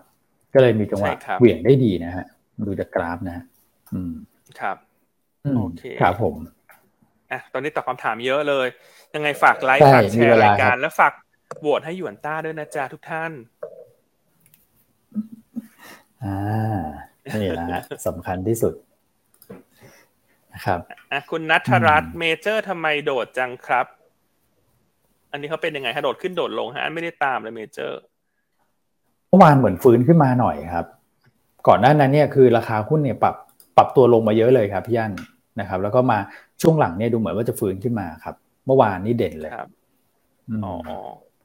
ก็เลยมีจังหวะเหวี่ยงได้ดีนะฮะดูจากกราฟนะฮะครับ โอเคครับผมอ่ะตอนนี้ตอบคำถามเยอะเลยยังไงฝากไลค์ฝากแชร์รายการและฝากโหวตให้หยวนต้าด้วยนะจ๊ะทุกท่านนี่แหละฮะสำคัญที่สุดนะครับอ่ะคุณณัฐรัตน์เมเจอร์ทำไมโดดจังครับอันนี้เขาเป็นยังไงฮะโดดขึ้นโดดลงฮะไม่ได้ตามเลยเมเจอร์เมื่อวานเหมือนฟื้นขึ้นมาหน่อยครับก่อนหน้านั้นเนี่ยคือราคาหุ้นเนี่ยปรับตัวลงมาเยอะเลยครับพี่อั้นนะครับแล้วก็มาช่วงหลังเนี่ยดูเหมือนว่าจะฟื้นขึ้นมาครับเมื่อวานนี่เด่นเลยครับอ๋อ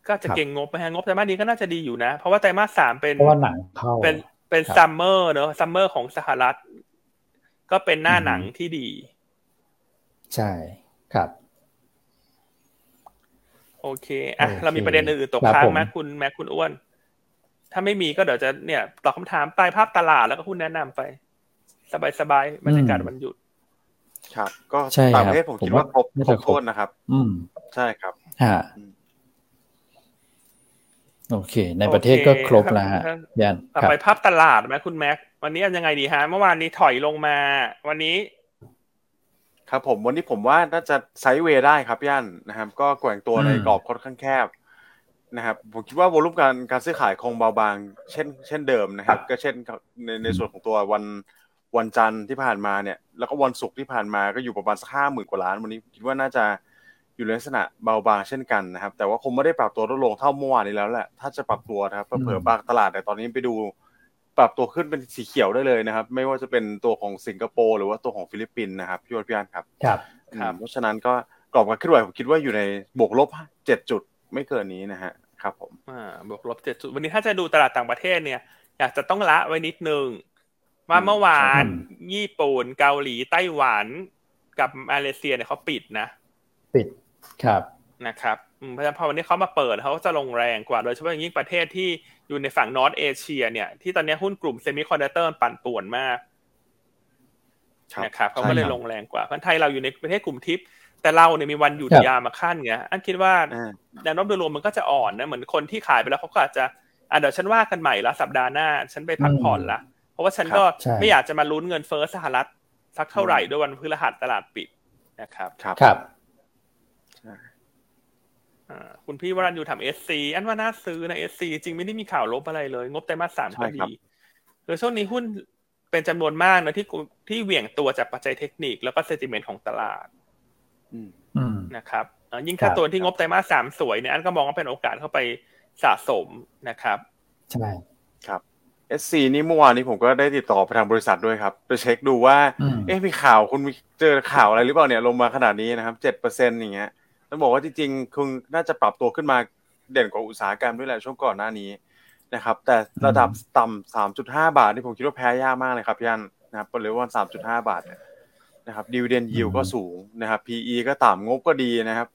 ก็จะเก่งงบนะฮะงบไตรมาสนี้ก็น่าจะดีอยู่นะเพราะว่าไตรมาส3เป็นเพราะว่าหนังเข้าเป็นซัมเมอร์เนอะซัมเมอร์ของสหรัฐก็เป็นหน้าหนังที่ดีใช่ครับโอเคอ่ะเรามีประเด็นอื่นตกค้างมั้ยคุณแม็กคุณอ้วนถ้าไม่มีก็เดี๋ยวจะเนี่ยตอบคำถามปลายภาพตลาดแล้วก็หุ้นแนะนำไปสบายๆบรรยากาศวันหยุดครับก็ต่างประเทศผมคิดว่าครบถ้วนนะครับใช่ครับโอเคในประเทศก็ครบแล้วฮะยันต่อไปภาพตลาดไหมคุณแม็กวันนี้ยังไงดีฮะเมื่อวานนี้ถอยลงมาวันนี้ครับผมวันนี้ผมว่าน่าจะไซด์เวย์ได้ครับยันนะครับก็แกว่งตัวในกรอบค่อนข้างแคบนะครับผมคิดว่าวอลุ่มการซื้อขายคงเบาบางเช่นเดิมนะครับก็เช่นในส่วนของตัววันจันทร์ที่ผ่านมาเนี่ยแล้วก็วันศุกร์ที่ผ่านมาก็อยู่ประมาณสัก 50,000 กว่าล้านวันนี้คิดว่าน่าจะอยู่ในลักษณะเบาบางเช่นกันนะครับแต่ว่าคงไม่ได้ปรับตัวลดลงเท่าเมื่อวานนี้แล้วแหละถ้าจะปรับตัวนะครับเผื่อบางตลาดแต่ตอนนี้ไปดูปรับตัวขึ้นเป็นสีเขียวได้เลยนะครับไม่ว่าจะเป็นตัวของสิงคโปร์หรือว่าตัวของฟิลิปปินส์นะครับพี่วรพิยานครับครับเพราะฉะนั้นก็กรอบการขึ้นไหวผมคิดว่าอยู่ในบวกลบ7จุดไม่เกินนี้นะฮะครับผมบวกลบ7จุดวันนี้ถ้าจะดูตลาดต่างประเทศเนี่ยอยากจะต้องละไว้นิดนึงว่าเมื่อวานญี่ปุ่นเกาหลีไต้หวันกับมาเลเซียเนี่ยเขาปิดนะปิดครับนะครับเพราะฉะนั้นพอวันนี้เขามาเปิดเขาจะลงแรงกว่าโดยเฉพาะอย่างยิ่งประเทศที่อยู่ในฝั่งนอร์ทเอเชียเนี่ยที่ตอนนี้หุ้นกลุ่มเซมิคอนดักเตอร์ปั่นป่วนมากนะครับเขาก็เลยลงแรงกว่าเพราะไทยเราอยู่ในประเทศกลุ่มทิพย์แต่เราเนี่ยมีวันหยุดยาวมาขั้นเงี้ยอันคิดว่าแนวโน้มโดยรวมมันก็จะอ่อนนะเหมือนคนที่ขายไปแล้วเขาก็อาจจะเดี๋ยวฉันว่ากันใหม่ละสัปดาห์หน้าฉันไปพักผ่อนละเพราะว่าฉันก็ไม่อยากจะมาลุ้นเงินเฟ้อสหรัฐสักเท่าไหร่ด้วยวันพฤหัสตลาดปิดนะครับครับคุณพี่วรัญญูถาม SC อันว่าน่าซื้อนะ SC จริงไม่ได้มีข่าวลบอะไรเลยงบไตรมาส3ก็ดีโดยช่วงนี้หุ้นเป็นจำนวนมากนะที่เหวี่ยงตัวจากปัจจัยเทคนิคแล้วก็เซนติเมนต์ของตลาดนะครับยิ่งถ้าตัวที่งบไตรมาส3สวยเนี่ยอันก็มองว่าเป็นโอกาสเข้าไปสะสมนะครับใช่ครับSC นี่เมื่อวานนี้ผมก็ได้ติดต่อไปทางบริษัทด้วยครับไปเช็คดูว่าเอ๊ะมีข่าวคุณเจอข่าวอะไรหรือเปล่าเนี่ยลงมาขนาดนี้นะครับ 7% อย่างเงี้ยต้องบอกว่าจริงๆคงน่าจะปรับตัวขึ้นมาเด่นกว่าอุตสาหกรรมด้วยแหละช่วงก่อนหน้านี้นะครับแต่ระดับต่ำ 3.5 บาทนี่ผมคิดว่าแพ้ยากมากเลยครับพี่อั้นนะครับประเมินว่า 3.5 บาทเนี่ยนะครับดิวิเดนด์ยิลด์ก็สูงนะครับ PE ก็ต่ำงบก็ดีนะครั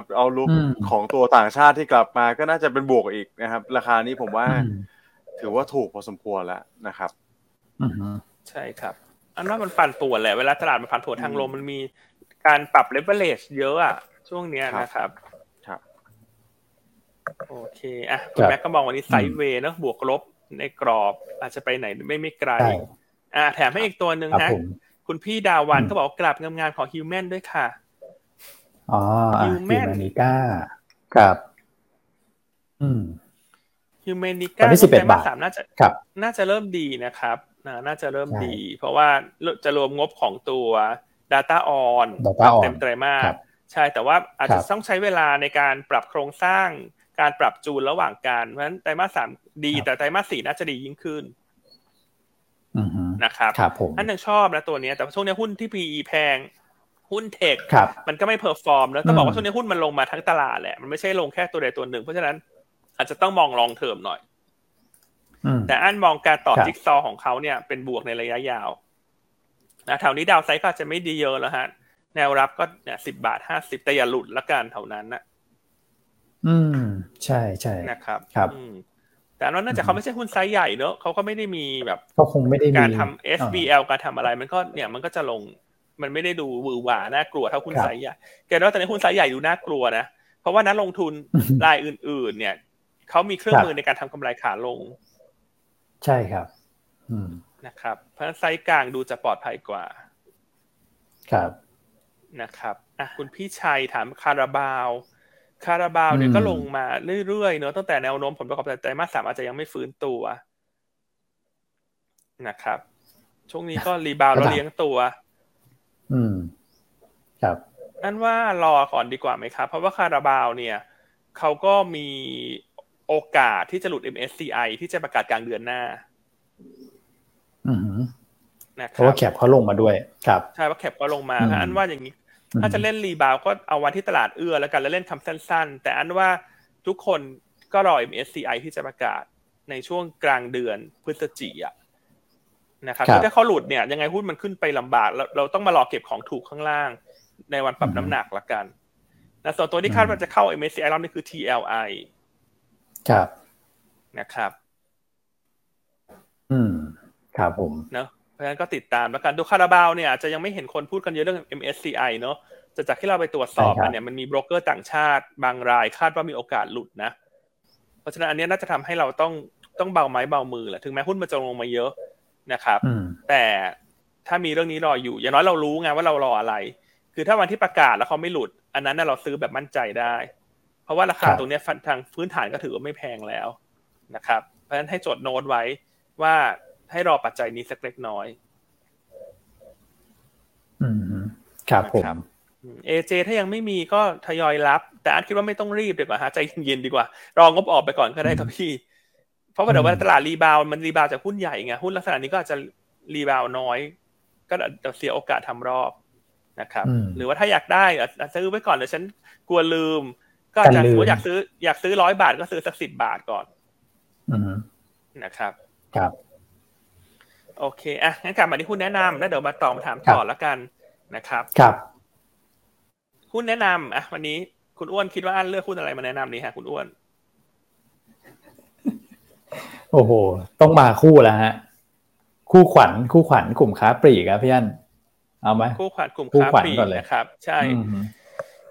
บเอาลุกของตัวต่างชาติที่กลับมาก็น่าจะเป็นบวกอีกนะครับราคานี้ผมว่าถือว่าถูกพอสมควรแล้วนะครับใช่ครับอันนั้นมันปั่นป่วนแหละเวลาตลาดมันปั่นป่วนทางลมมันมีการปรับเลเวอเรจเยอะอ่ะช่วงเนี้ยนะครับครับโอเคอ่ะคุณแม็กก็มองวันนี้ไซด์เวย์เนาะบวกลบในกรอบอาจจะไปไหนไม่ไกลแถมให้อีกตัวนึงนะคุณพี่ดาวันก็บอกกลับงานของฮิวแมนด้วยค่ะอ๋อฮิวแมนนิก้าครับฮิวแมนนิก้าที่11บาทน่าจะครับน่าจะเริ่มดีนะครับน่าจะเริ่มดีเพราะว่าจะรวมงบของตัวdata on เต็มไตรมาสใช่แต่ว่าอาจจะต้องใช้เวลาในการปรับโครงสร้างการปรับจูนระหว่างกันเพราะฉะนั้นไตรมาส3ดีแต่ไตรมาส4น่าจะดียิ่งขึ้นนะครับอันนึงชอบนะตัวนี้แต่ช่วงนี้หุ้นที่ PE แพงหุ้นเทคมันก็ไม่เพอร์ฟอร์มแล้วต้องบอกว่าช่วงนี้หุ้นมันลงมาทั้งตลาดแหละมันไม่ใช่ลงแค่ตัวใดตัวหนึ่งเพราะฉะนั้นอาจจะต้องมองลองเทอมหน่อยแต่อันมองการต่อจิ๊กซอว์ของเขาเนี่ยเป็นบวกในระยะยาวนะแถวนี้ดาวไซด์ก็จะไม่ดีเยอะแล้วฮะแนวรับก็เนี่ย10.50 บาทแต่อย่าหลุดละกันแถวนั้นนะใช่ๆนะครับครับแต่อันนั้นน่าจะเขาไม่ใช่หุ้นไซส์ใหญ่เนอะเขาก็ไม่ได้มีแบบก็คงไม่ได้มีการทำ SBL การทำอะไรมันก็เนี่ยมันก็จะลงมันไม่ได้ดูหวือหวาน่ากลัวเท่าหุ้นไซส์ใหญ่แต่ว่าตอนนี้หุ้นไซส์ใหญ่ดูน่ากลัวนะเพราะว่านักลงทุนรายอื่นๆเนี่ยเขามีเครื่องมือในการทำกำไรขาลงใช่ครับนะครับเพราะไซส์กลางดูจะปลอดภัยกว่า ครับนะครับอ่ะคุณพี่ชัยถามคาราบาวเนี่ยก็ลงมาเรื่อยๆเนอะตั้งแต่แนวโน้มผลประกอบการไตรมาส3อาจจะยังไม่ฟื้นตัวนะครับช่วงนี้ก็รีบาวแล้วเลี้ยงตัวครับนั่นว่ารอก่อนดีกว่าไหมครับเพราะว่าคาราบาวเนี่ยเขาก็มีโอกาสที่จะหลุด MSCI ที่จะประกาศกลางเดือนหน้าเพราะว่าแคปเขาลงมาด้วยครับใช่ว่าแคปก็ลงมาอันว่าอย่างนี้ถ้าจะเล่นรีบาวก็เอาวันที่ตลาดเอื้อแล้วกันแล้วเล่นคำสั้นๆแต่อันว่าทุกคนก็รอ MSCI ที่จะประกาศในช่วงกลางเดือนพฤศจิกายนนะครับถ้าเขาหลุดเนี่ยยังไงหุ้นมันขึ้นไปลำบากเราต้องมารอเก็บของถูกข้างล่างในวันปรับน้ำหนักละกันนะส่วนตัวที่คาดว่าจะเข้า MSCI รอบนี้คือ TLI ครับนะครับครับผมเนาะเพราะฉะนั้นก็ติดตามแล้วกันดูคาราบาวเนี่ยอาจจะยังไม่เห็นคนพูดกันเยอะเรื่อง MSCI เนาะจากที่เราไปตรวจสอบกันเนี่ยมันมีโบรกเกอร์ต่างชาติบางรายคาดว่ามีโอกาสหลุดนะเพราะฉะนั้นอันนี้น่าจะทำให้เราต้องเบาไม้เบามือแหละถึงแม้หุ้นมันจะลงมาเยอะนะครับแต่ถ้ามีเรื่องนี้รออยู่อย่างน้อยเรารู้ไงว่าเรารออะไรคือถ้าวันที่ประกาศแล้วเขาไม่หลุดอันนั้นเราซื้อแบบมั่นใจได้เพราะว่าราคาตรงนี้ทางพื้นฐานก็ถือว่าไม่แพงแล้วนะครับเพราะฉะนั้นให้จดโน้ตไว้ว่าให้รอปัจจัยนี้สักเล็กน้อยครับผมAJ ถ้ายังไม่มีก็ทยอยรับแต่อันคิดว่าไม่ต้องรีบดีกว่าใจเย็นๆดีกว่ารองบออกไปก่อนก็ได้ครับพี่เพราะว่าเดี๋ยวว่าตลาดรีบาวมันรีบาวจากหุ้นใหญ่ไงหุ้นลักษณะนี้ก็อาจจะรีบาวน้อยก็เสียโอกาสทำรอบนะครับหรือว่าถ้าอยากได้ซื้อไว้ก่อนเดี๋ยวฉันกลัวลืมก็อาจจะสมมุติอยากซื้อ100บาทก็ซื้อสัก10บาทก่อนนะครับครับโอเคอ่ะงั้นกลับมาที่หุ้นแนะนำแล้วเดี๋ยวมาตอบถามต่อแล้วกันนะครับครับหุ้นแนะนำอ่ะวันนี้คุณอ้วนคิดว่าอันเลือกหุ้นอะไรมาแนะนำนี่ฮะคุณอ้วนโอ้โหต้องมาคู่แล้วฮะคู่ขวัญกลุ่มค้าปลีกครับพี่อั้นเอาไหมคู่ขวัญกลุ่มค้าปลีกนะครับใช่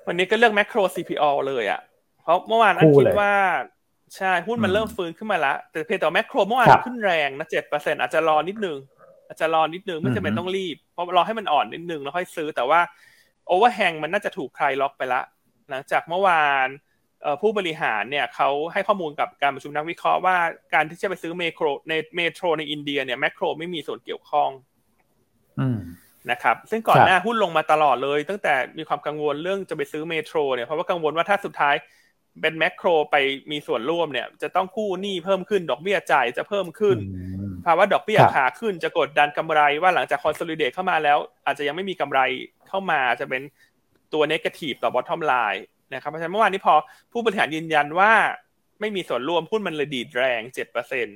วันนี้ก็เลือกแมคโคร CPO เลยอ่ะเพราะเมื่อวานอันคิดว่าใช่หุ้นมันเริ่มฟื้นขึ้นมาละแต่เพจต่อแมคโครเมื่อวานขึ้นแรงนะ 7% อาจจะรอนิดนึงไม่จำเป็นต้องรีบเพราะรอให้มันอ่อนนิดนึงแล้วค่อยซื้อแต่ว่าโอเวอร์แฮงมันน่าจะถูกคลายล็อกไปละหลังจากเมื่อวานผู้บริหารเนี่ยเขาให้ข้อมูลกับการประชุมนักวิเคราะห์ว่าการที่จะไปซื้อเมโทรในอินเดียเนี่ยแมคโครไม่มีส่วนเกี่ยวข้องนะครับซึ่งก่อนหน้าหุ้นลงมาตลอดเลยตั้งแต่มีความกังวลเรื่องจะไปซื้อเมโทรเนี่ยเพราะว่ากังวลว่าถ้าสุดท้ายเป็นแมคโครไปมีส่วนร่วมเนี่ยจะต้องกู้หนี้เพิ่มขึ้นดอกเบี้ยจ่ายจะเพิ่มขึ้นภาวะดอกเบี้ยขาขึ้นจะกดดันกำไรว่าหลังจากคอนโซลิเดตเข้ามาแล้วอาจจะยังไม่มีกำไรเข้ามาจะเป็นตัวเนกาทีฟต่อบอททอมไลน์นะครับเพราะฉะนั้นเมื่อวานนี้พอผู้บริหารยืนยันว่าไม่มีส่วนร่วมหุ้นมันเลยดีดแรง 7% น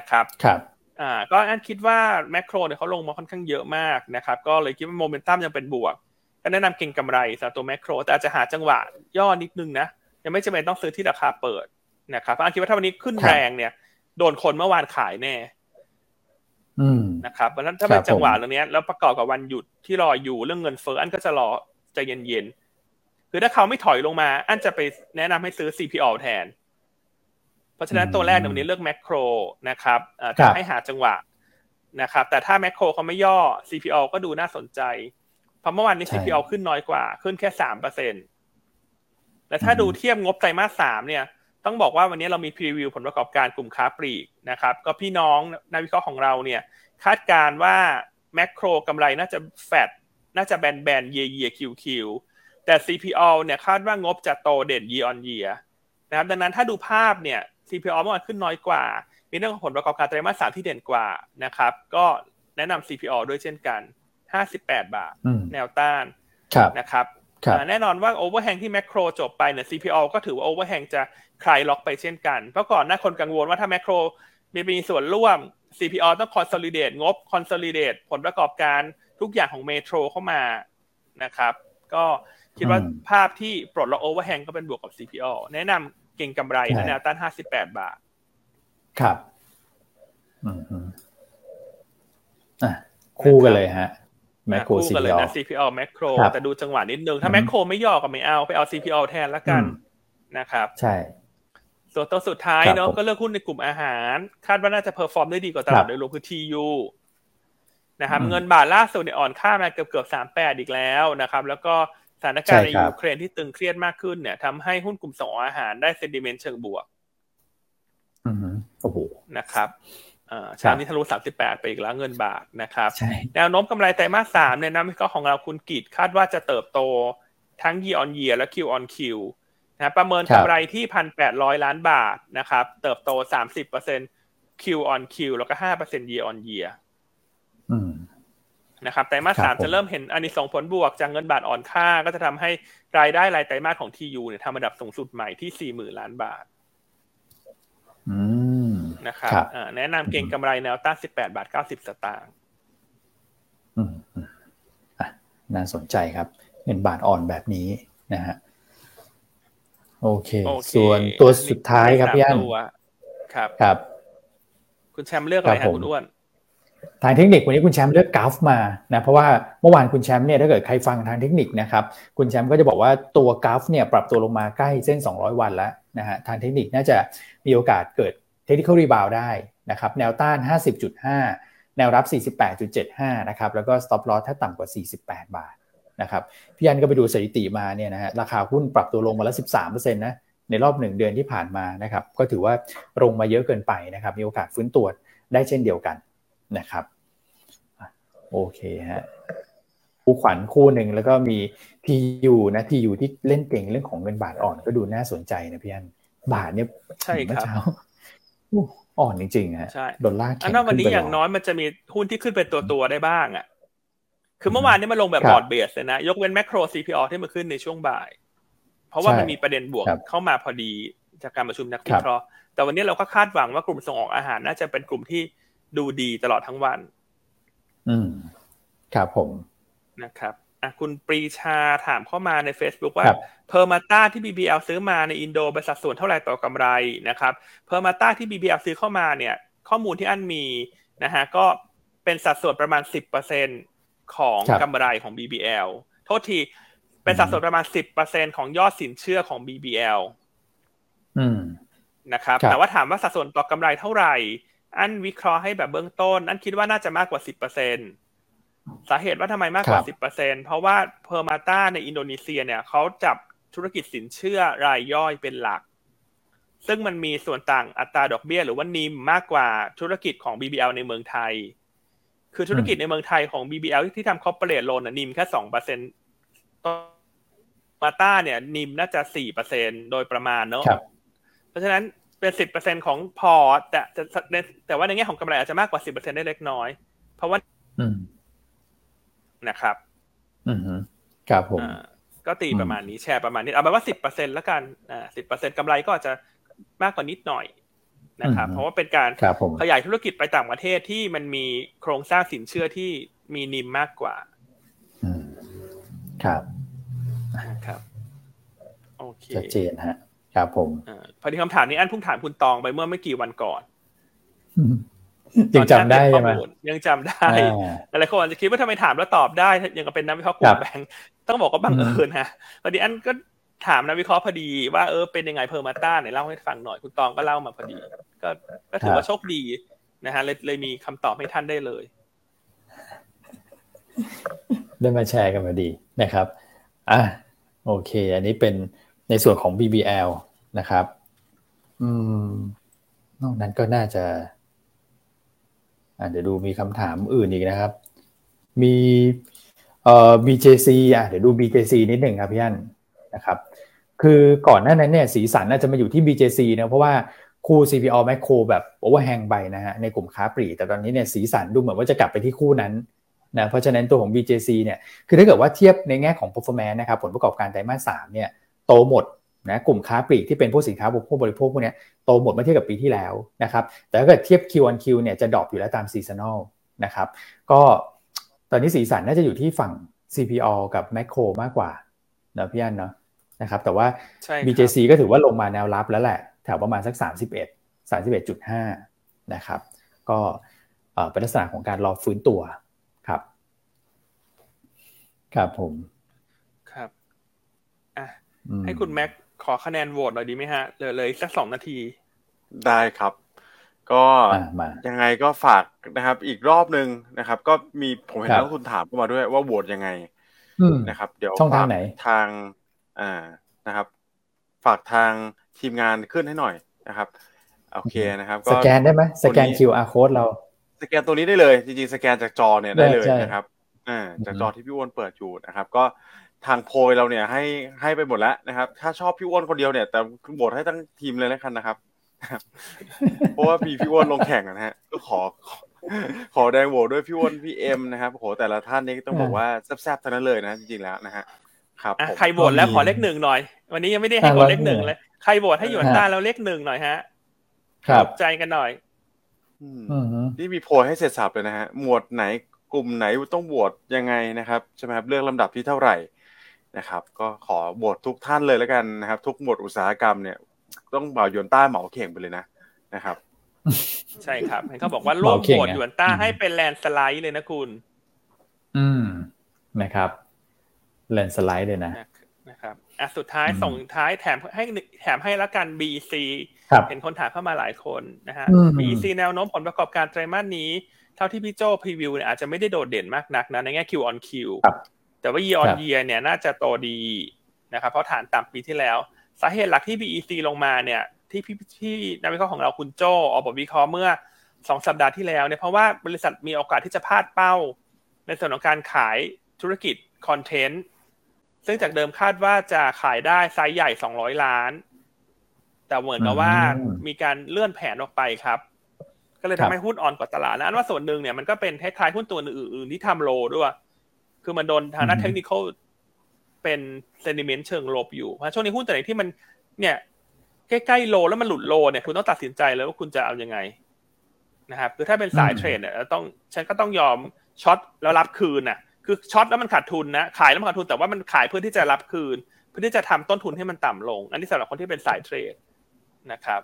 ะครับครับก็อันคิดว่าแมคโครเนี่ยเขาลงมาค่อนข้างเยอะมากนะครับก็เลยคิดว่าโมเมนตัมยังเป็นบวกก็แนะนำเก็งกำไรสำหรับตัวแมคโครแต่อาจจะหาจังหวะย่อนิดนึงนะยังไม่จำเป็นต้องซื้อที่ราคาเปิดนะครับเพราะอันคิดว่าถ้าวันนี้ขึ้นแรงเนี่ยโดนคนเมื่อวานขายแน่นะครับเพราะฉะนั้นถ้าเป็นจังหวะตรงนี้แล้วประกอบกับวันหยุดที่รออยู่เรื่องเงินเฟ้ออันก็จะรอใจเย็นๆคือถ้าเขาไม่ถอยลงมาอันจะไปแนะนำให้ซื้อ CPO แทนเพราะฉะนั้นตัวแรกในวันนี้เลือกแมคโครนะครับจะให้หาจังหวะนะครับแต่ถ้าแมคโครเขาไม่ย่อ CPO ก็ดูน่าสนใจเพราะเมื่อวานนี้ CPO ขึ้นน้อยกว่าขึ้นแค่ 3% และถ้าดูเทียบงบไตรมาส3เนี่ยต้องบอกว่าวันนี้เรามีพรีวิวผลประกอบการกลุ่มค้าปลีกนะครับก็พี่น้องนักวิเคราะห์ของเราเนี่ยคาดการณ์ว่าแมคโครกำไรน่าจะแฟตน่าจะแบนเยียร์คิวคิวแต่ CPO เนี่ยคาดว่างบจะโตเด่น year on year นะครับดังนั้นถ้าดูภาพเนี่ย CPO เมื่อวานขึ้นน้อยกว่ามีเรื่องของผลประกอบการไตรมาส3ที่เด่นกว่านะครับก็แนะนำ CPO ด้วยเช่นกัน58 บาทแนวต้านนะครับแน่นอนว่าโอเวอร์แฮงที่แมคโครจบไปเนี่ย CPO ก็ถือว่าโอเวอร์แฮงจะคลายล็อกไปเช่นกันเพราะก่อนหน้าคนกังวลว่าถ้าแมคโครมีส่วนร่วม CPO ต้องคอนโซลิเดตงบคอนโซลิเดตผลประกอบการทุกอย่างของเมโทรเข้ามานะครับก็คิดว่าภาพที่ปลดล็อกโอเวอร์แฮงก็เป็นบวกกับ CPO แนะนำเก็งกำไรในแนวต้าน58 บาทครับคู่กันเลยฮะแมคโคร CPO แมคโครแต่ดูจังหวะนิดนึงถ้าแมคโครไม่ย่อก็ไม่เอาไปเอา CPO แทนละกันนะครับใช่ส่วนตัวสุดท้ายเนาะก็เลือกหุ้นในกลุ่มอาหารคาดว่าน่าจะเพอร์ฟอร์มได้ดีกว่าตลาดโดยรวมคือ TU นะครับเงินบาทล่าสุดเนี่ยอ่อนค่ามาเกือบ38อีกแล้วนะครับแล้วก็สถานการณ์ในยูเครนที่ตึงเครียดมากขึ้นเนี่ยทำให้หุ้นกลุ่มส่งอาหารได้เซนติเมนต์เชิงบวกโอ้โหนะครับเช้านี้ทะลุ38ไปอีกแล้วเงินบาทนะครับแนวโน้มกำไรไตรมาส3เนี่ยนักวิเคราะห์ของเราคุณกิจคาดว่าจะเติบโตทั้ง year on year และ Q on Q นะประเมินกำไรที่ 1,800 ล้านบาทนะครับเติบโต 30% Q on Q แล้วก็ 5% year on year นะครับไตรมาส3จะเริ่มเห็นอานิสงส์ผลบวกจากเงินบาทอ่อนค่าก็จะทำให้รายได้รายไตรมาสของ TU เนี่ยทำอันดับสูงสุดใหม่ที่ 40,000 ล้านบาทนะครับแนะนำเก็งกำไรแนวต้าน18.90 บาทน่าสนใจครับเงินบาทอ่อนแบบนี้นะฮะโอเคส่วนตัวสุดท้ายครับพี่อั้นครับคุณแชมป์เลือกอะไรครับคุณอ้วนทางเทคนิควันนี้คุณแชมป์เลือกกราฟมานะเพราะว่าเมื่อวานคุณแชมป์เนี่ยถ้าเกิดใครฟังทางเทคนิคนะครับคุณแชมป์ก็จะบอกว่าตัวกราฟเนี่ยปรับตัวลงมาใกล้เส้น200วันแล้วนะฮะทางเทคนิคน่าจะมีโอกาสเกิดTechnical Rebound ได้นะครับแนวต้าน 50.5 แนวรับ 48.75 นะครับแล้วก็ Stop Loss ถ้าต่ำกว่า48 บาทนะครับพี่อันก็ไปดูสถิติมาเนี่ยนะฮะราคาหุ้นปรับตัวลงมาแล้ว 13% นะในรอบ1เดือนที่ผ่านมานะครับก็ถือว่าลงมาเยอะเกินไปนะครับมีโอกาสฟื้นตัวได้เช่นเดียวกันนะครับโอเคฮะคู่ขวัญคู่นึงแล้วก็มี TU นะ TU ที่เล่นเก่งเรื่องของเงินบาทอ่อนก็ดูน่าสนใจนะพี่อันบาทเนี่ยใช่ครับอ่อนจริงๆฮะดอลลาร์แข็งขึ้นวันนี้อย่างน้อยมันจะมีหุ้นที่ขึ้นเป็นตัวได้บ้างอ่ะคือเมื่อวานนี้มันลงแบบบอร์ดเบสเลยนะยกเว้นแมคโคร CPO ที่มันขึ้นในช่วงบ่ายเพราะว่ามันมีประเด็นบวกเข้ามาพอดีจากการประชุมนักวิเคราะห์แต่วันนี้เราก็คาดหวังว่ากลุ่มส่งออกอาหารน่าจะเป็นกลุ่มที่ดูดีตลอดทั้งวันครับผมนะครับคุณปรีชาถามเข้ามาใน Facebook ว่าเพอร์มาต้าที่ BBL ซื้อมาในอินโดเป็นสัดส่วนเท่าไหร่ต่อกำไรนะครับเพอร์มาต้าที่ BBL ซื้อเข้ามาเนี่ยข้อมูลที่อันมีนะฮะก็เป็นสัดส่วนประมาณ 10% ของกำไรของ BBL โทษทีเป็นสัดส่วนประมาณ 10% ของยอดสินเชื่อของ BBL นะครับแต่ว่าถามว่าสัดส่วนต่อกำไรเท่าไหร่อันวิเคราะห์ให้แบบเบื้องต้นอันคิดว่าน่าจะมากกว่า 10%สาเหตุว่าทำไมมากกว่า 10% เพราะว่าเพอร์มาต้าในอินโดนีเซียเนี่ยเขาจับธุรกิจสินเชื่อรายย่อยเป็นหลักซึ่งมันมีส่วนต่างอัตราดอกเบี้ยหรือว่านิมมากกว่าธุรกิจของ BBL ในเมืองไทยคือธุรกิจในเมืองไทยของ BBL ที่ทำคอร์ปอเรทโลนนิมแค่ 2% มาต้าเนี่ยนิมน่าจะ 4% โดยประมาณเนาะเพราะฉะนั้นเป็น 10% ของพอร์ตแต่ว่าในแง่ของกำไรอาจจะมากกว่า 10% ได้เล็กน้อยเพราะว่านะครับครับผมก็ตีประมาณนี้แชร์ประมาณนี้เอาเป็นว่า 10% แล้วกัน10% กำไรก็อาจจะมากกว่านิดหน่อยนะครับเพราะว่าเป็นการขยายธุรกิจไปต่างประเทศที่มันมีโครงสร้างสินเชื่อที่มีนิมมากกว่าครับครับโอเคชัดเจนฮะครับผมพอดีคำถามนี้อันเพิ่งถามคุณตองไปเมื่อไม่กี่วันก่อนยังจำได้ใช่ไหมยังจำได้หลายคนอาจจะคิดว่าทำไมถามแล้วตอบได้ยังก็เป็นนักวิเคราะห์กลุ่มแบงค์ต้องบอกว่าบังเอิญฮะพอดีอันก็ถามนักวิเคราะห์พอดีว่าเป็นยังไงเพอร์มาต้าไหนเล่าให้ฟังหน่อยคุณตองก็เล่ามาพอดีก็ถือว่าโชคดีนะฮะเลยมีคำตอบให้ท่านได้เลยได้มาแชร์กันพอดีนะครับโอเคอันนี้เป็นในส่วนของ BBL นะครับนอกนั้นก็น่าจะเดี๋ยวดูมีคำถามอื่นอีกนะครับมีBJC เดี๋ยวดู BJC นิดหนึ่งครับพี่อั้นนะครับคือก่อนหน้านั้นเนี่ยสีสันน่าจะมาอยู่ที่ BJC นะเพราะว่าคู่ CPO Macro แบบโอเวอร์แฮงไปนะฮะในกลุ่มค้าปลีกแต่ตอนนี้เนี่ยสีสันดูเหมือนว่าจะกลับไปที่คู่นั้นนะเพราะฉะนั้นตัวของ BJC เนี่ยคือถ้าเกิดว่าเทียบในแง่ของ performance นะครับผลประกอบการไตรมาส3เนี่ยโตหมดนะกลุ่มค้าปลีกที่เป็นพวกสินค้าพวกบริโภคพวกนี้โตหมดเมื่อเทียบกับปีที่แล้วนะครับแต่ถ้าเกิดเทียบ Q on Q เนี่ยจะดรอปอยู่แล้วตามซีซันนอลนะครับก็ตอนนี้สีสันน่าจะอยู่ที่ฝั่ง CPO กับ Macro มากกว่านะพี่อั้นเนาะนะครับแต่ว่า BJC ก็ถือว่าลงมาแนวรับแล้วแหละแถวประมาณสัก 31.5 นะครับก็เป็นลักษณะของการรอฟื้นตัวครับครับผมครับให้คุณแม็กขอคะแนนโหวตหน่อยดีไหมฮะเหลือเลยสัก2 นาทีได้ครับ ก็ยังไงก็ฝากนะครับอีกรอบนึงนะครับก็มีผมเห็นนักลงทุนถามเข้ามาด้วยว่าโหวตยังไงนะครับเดี๋ยวช่องทางไหนทางนะครับฝากทางทีมงานขึ้นให้หน่อยนะครับโอเคนะครับก็สแกนได้ไหมสแกน QR code เราสแกนตัวนี้ได้เลยจริงๆสแกนจากจอเนี่ยได้เลยนะครับจากจอที่พี่อ้วนเปิดอยู่นะครับก็ทางโพยเราเนี่ยให้ไปหมดแล้วนะครับถ้าชอบพี่อ้วนคนเดียวเนี่ยแต่โหวตให้ทั้งทีมเลยแล้วกันนะครับเพราะว่ามีพี่อ้วนลงแข่งนะฮะก็ขอแดงโหวตด้วยพี่อ้วนพี่เอ็มนะครับโหแต่ละท่านนี่ต้องบอกว่าแซ่บๆทั้งนั้นเลยนะจริงๆแล้วนะฮะครับใครโหวตแล้วขอเลข1หน่อยวันนี้ยังไม่ได้ให้กดเลข1เลยใครโหวตให้อยู่ต้าแล้วเลข1หน่อยฮะครับใจกันหน่อยนี่มีโพยให้เสร็จสรรพเลยนะฮะหมวดไหนกลุ่มไหนต้องโหวตยังไงนะครับใช่มั้ยครับเลือกลำดับที่เท่าไหร่นะครับก็ขอโหวตทุกท่านเลยแล้วกันนะครับทุกหมวดอุตสาหกรรมเนี่ยต้องบ่าวหยวนต้าเหมาเข่งไปเลยนะนะครับใช่ครับเห็นเขาบอกว่าร่วมโหวตหยวนต้าให้เป็นแลนด์สไลด์เลยนะคุณนะครับแลนด์สไลด์เลยนะนะครับอ่ะสุดท้ายส่งท้ายแถมให้ละกัน BC เห็นคนถามเข้ามาหลายคนนะฮะ BC แนวโน้มผลประกอบการไตรมาสนี้เท่าที่พี่โจ้พรีวิวเนี่ยอาจจะไม่ได้โดดเด่นมากนักนะในแง่ Q on Q แต่ว่า Year on Year เนี่ยน่าจะโตดีนะครับเพราะฐานต่ำปีที่แล้วสาเหตุหลักที่ BEC ลงมาเนี่ยที่นักวิเคราะห์ของเราคุณโจ้ออกบทวิเคราะห์เมื่อ2สัปดาห์ที่แล้วเนี่ยเพราะว่าบริษัทมีโอกาสที่จะพลาดเป้าในส่วนของการขายธุรกิจคอนเทนต์ซึ่งจากเดิมคาดว่าจะขายได้ไซส์ใหญ่200ล้านแต่เหมือนกับว่ามีการเลื่อนแผนออกไปครับก็เลยทำให้หุ้นอ่อนกว่าตลาดนะอันว่าส่วนหนึ่งเนี่ยมันก็เป็นคล้ายๆหุ้นตัวอื่นๆที่ทำโลด้วยคือมันโดนทางด้านเทคนิคอลเป็นเซนติเมนต์เชิงลบอยู่เพราะช่วงนี้หุ้นตัวไหนที่มันเนี่ยใกล้ๆโลแล้วมันหลุดโลเนี่ยคุณต้องตัดสินใจแล้วว่าคุณจะเอายังไงนะครับคือถ้าเป็นสายเทรดเนี่ยฉันก็ต้องยอมช็อตแล้วรับคืนน่ะคือช็อตแล้วมันขาดทุนนะขายแล้วมันขาดทุนแต่ว่ามันขายเพื่อที่จะรับคืนเพื่อที่จะทำต้นทุนให้มันต่ำลงอันนี้สำหรับคนที่เป็นสายเทรดนะครับ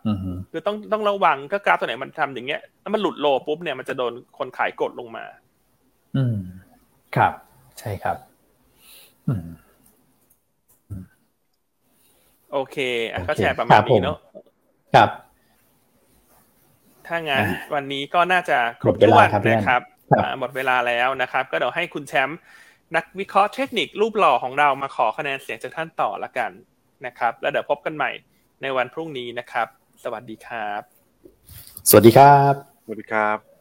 คือต้องระวังถ้ากราฟตัวไหนมันทำอย่างเงี้ยแล้วมันหลุดโลปุ๊บเนี่ยมันจะโดนคนขายกดลงมาครับใช่ครับโอเคก็แชร์ประมาณนี้เนาะครับถ้างั้นวันนี้ก็น่าจะครบถ้วนนะครับหมดเวลาแล้วนะครับก็เดี๋ยวให้คุณแชมป์นักวิเคราะห์เทคนิครูปหล่อของเรามาขอคะแนนเสียงจากท่านต่อละกันนะครับแล้วเดี๋ยวพบกันใหม่ในวันพรุ่งนี้นะครับสวัสดีครับสวัสดีครับสวัสดีครับ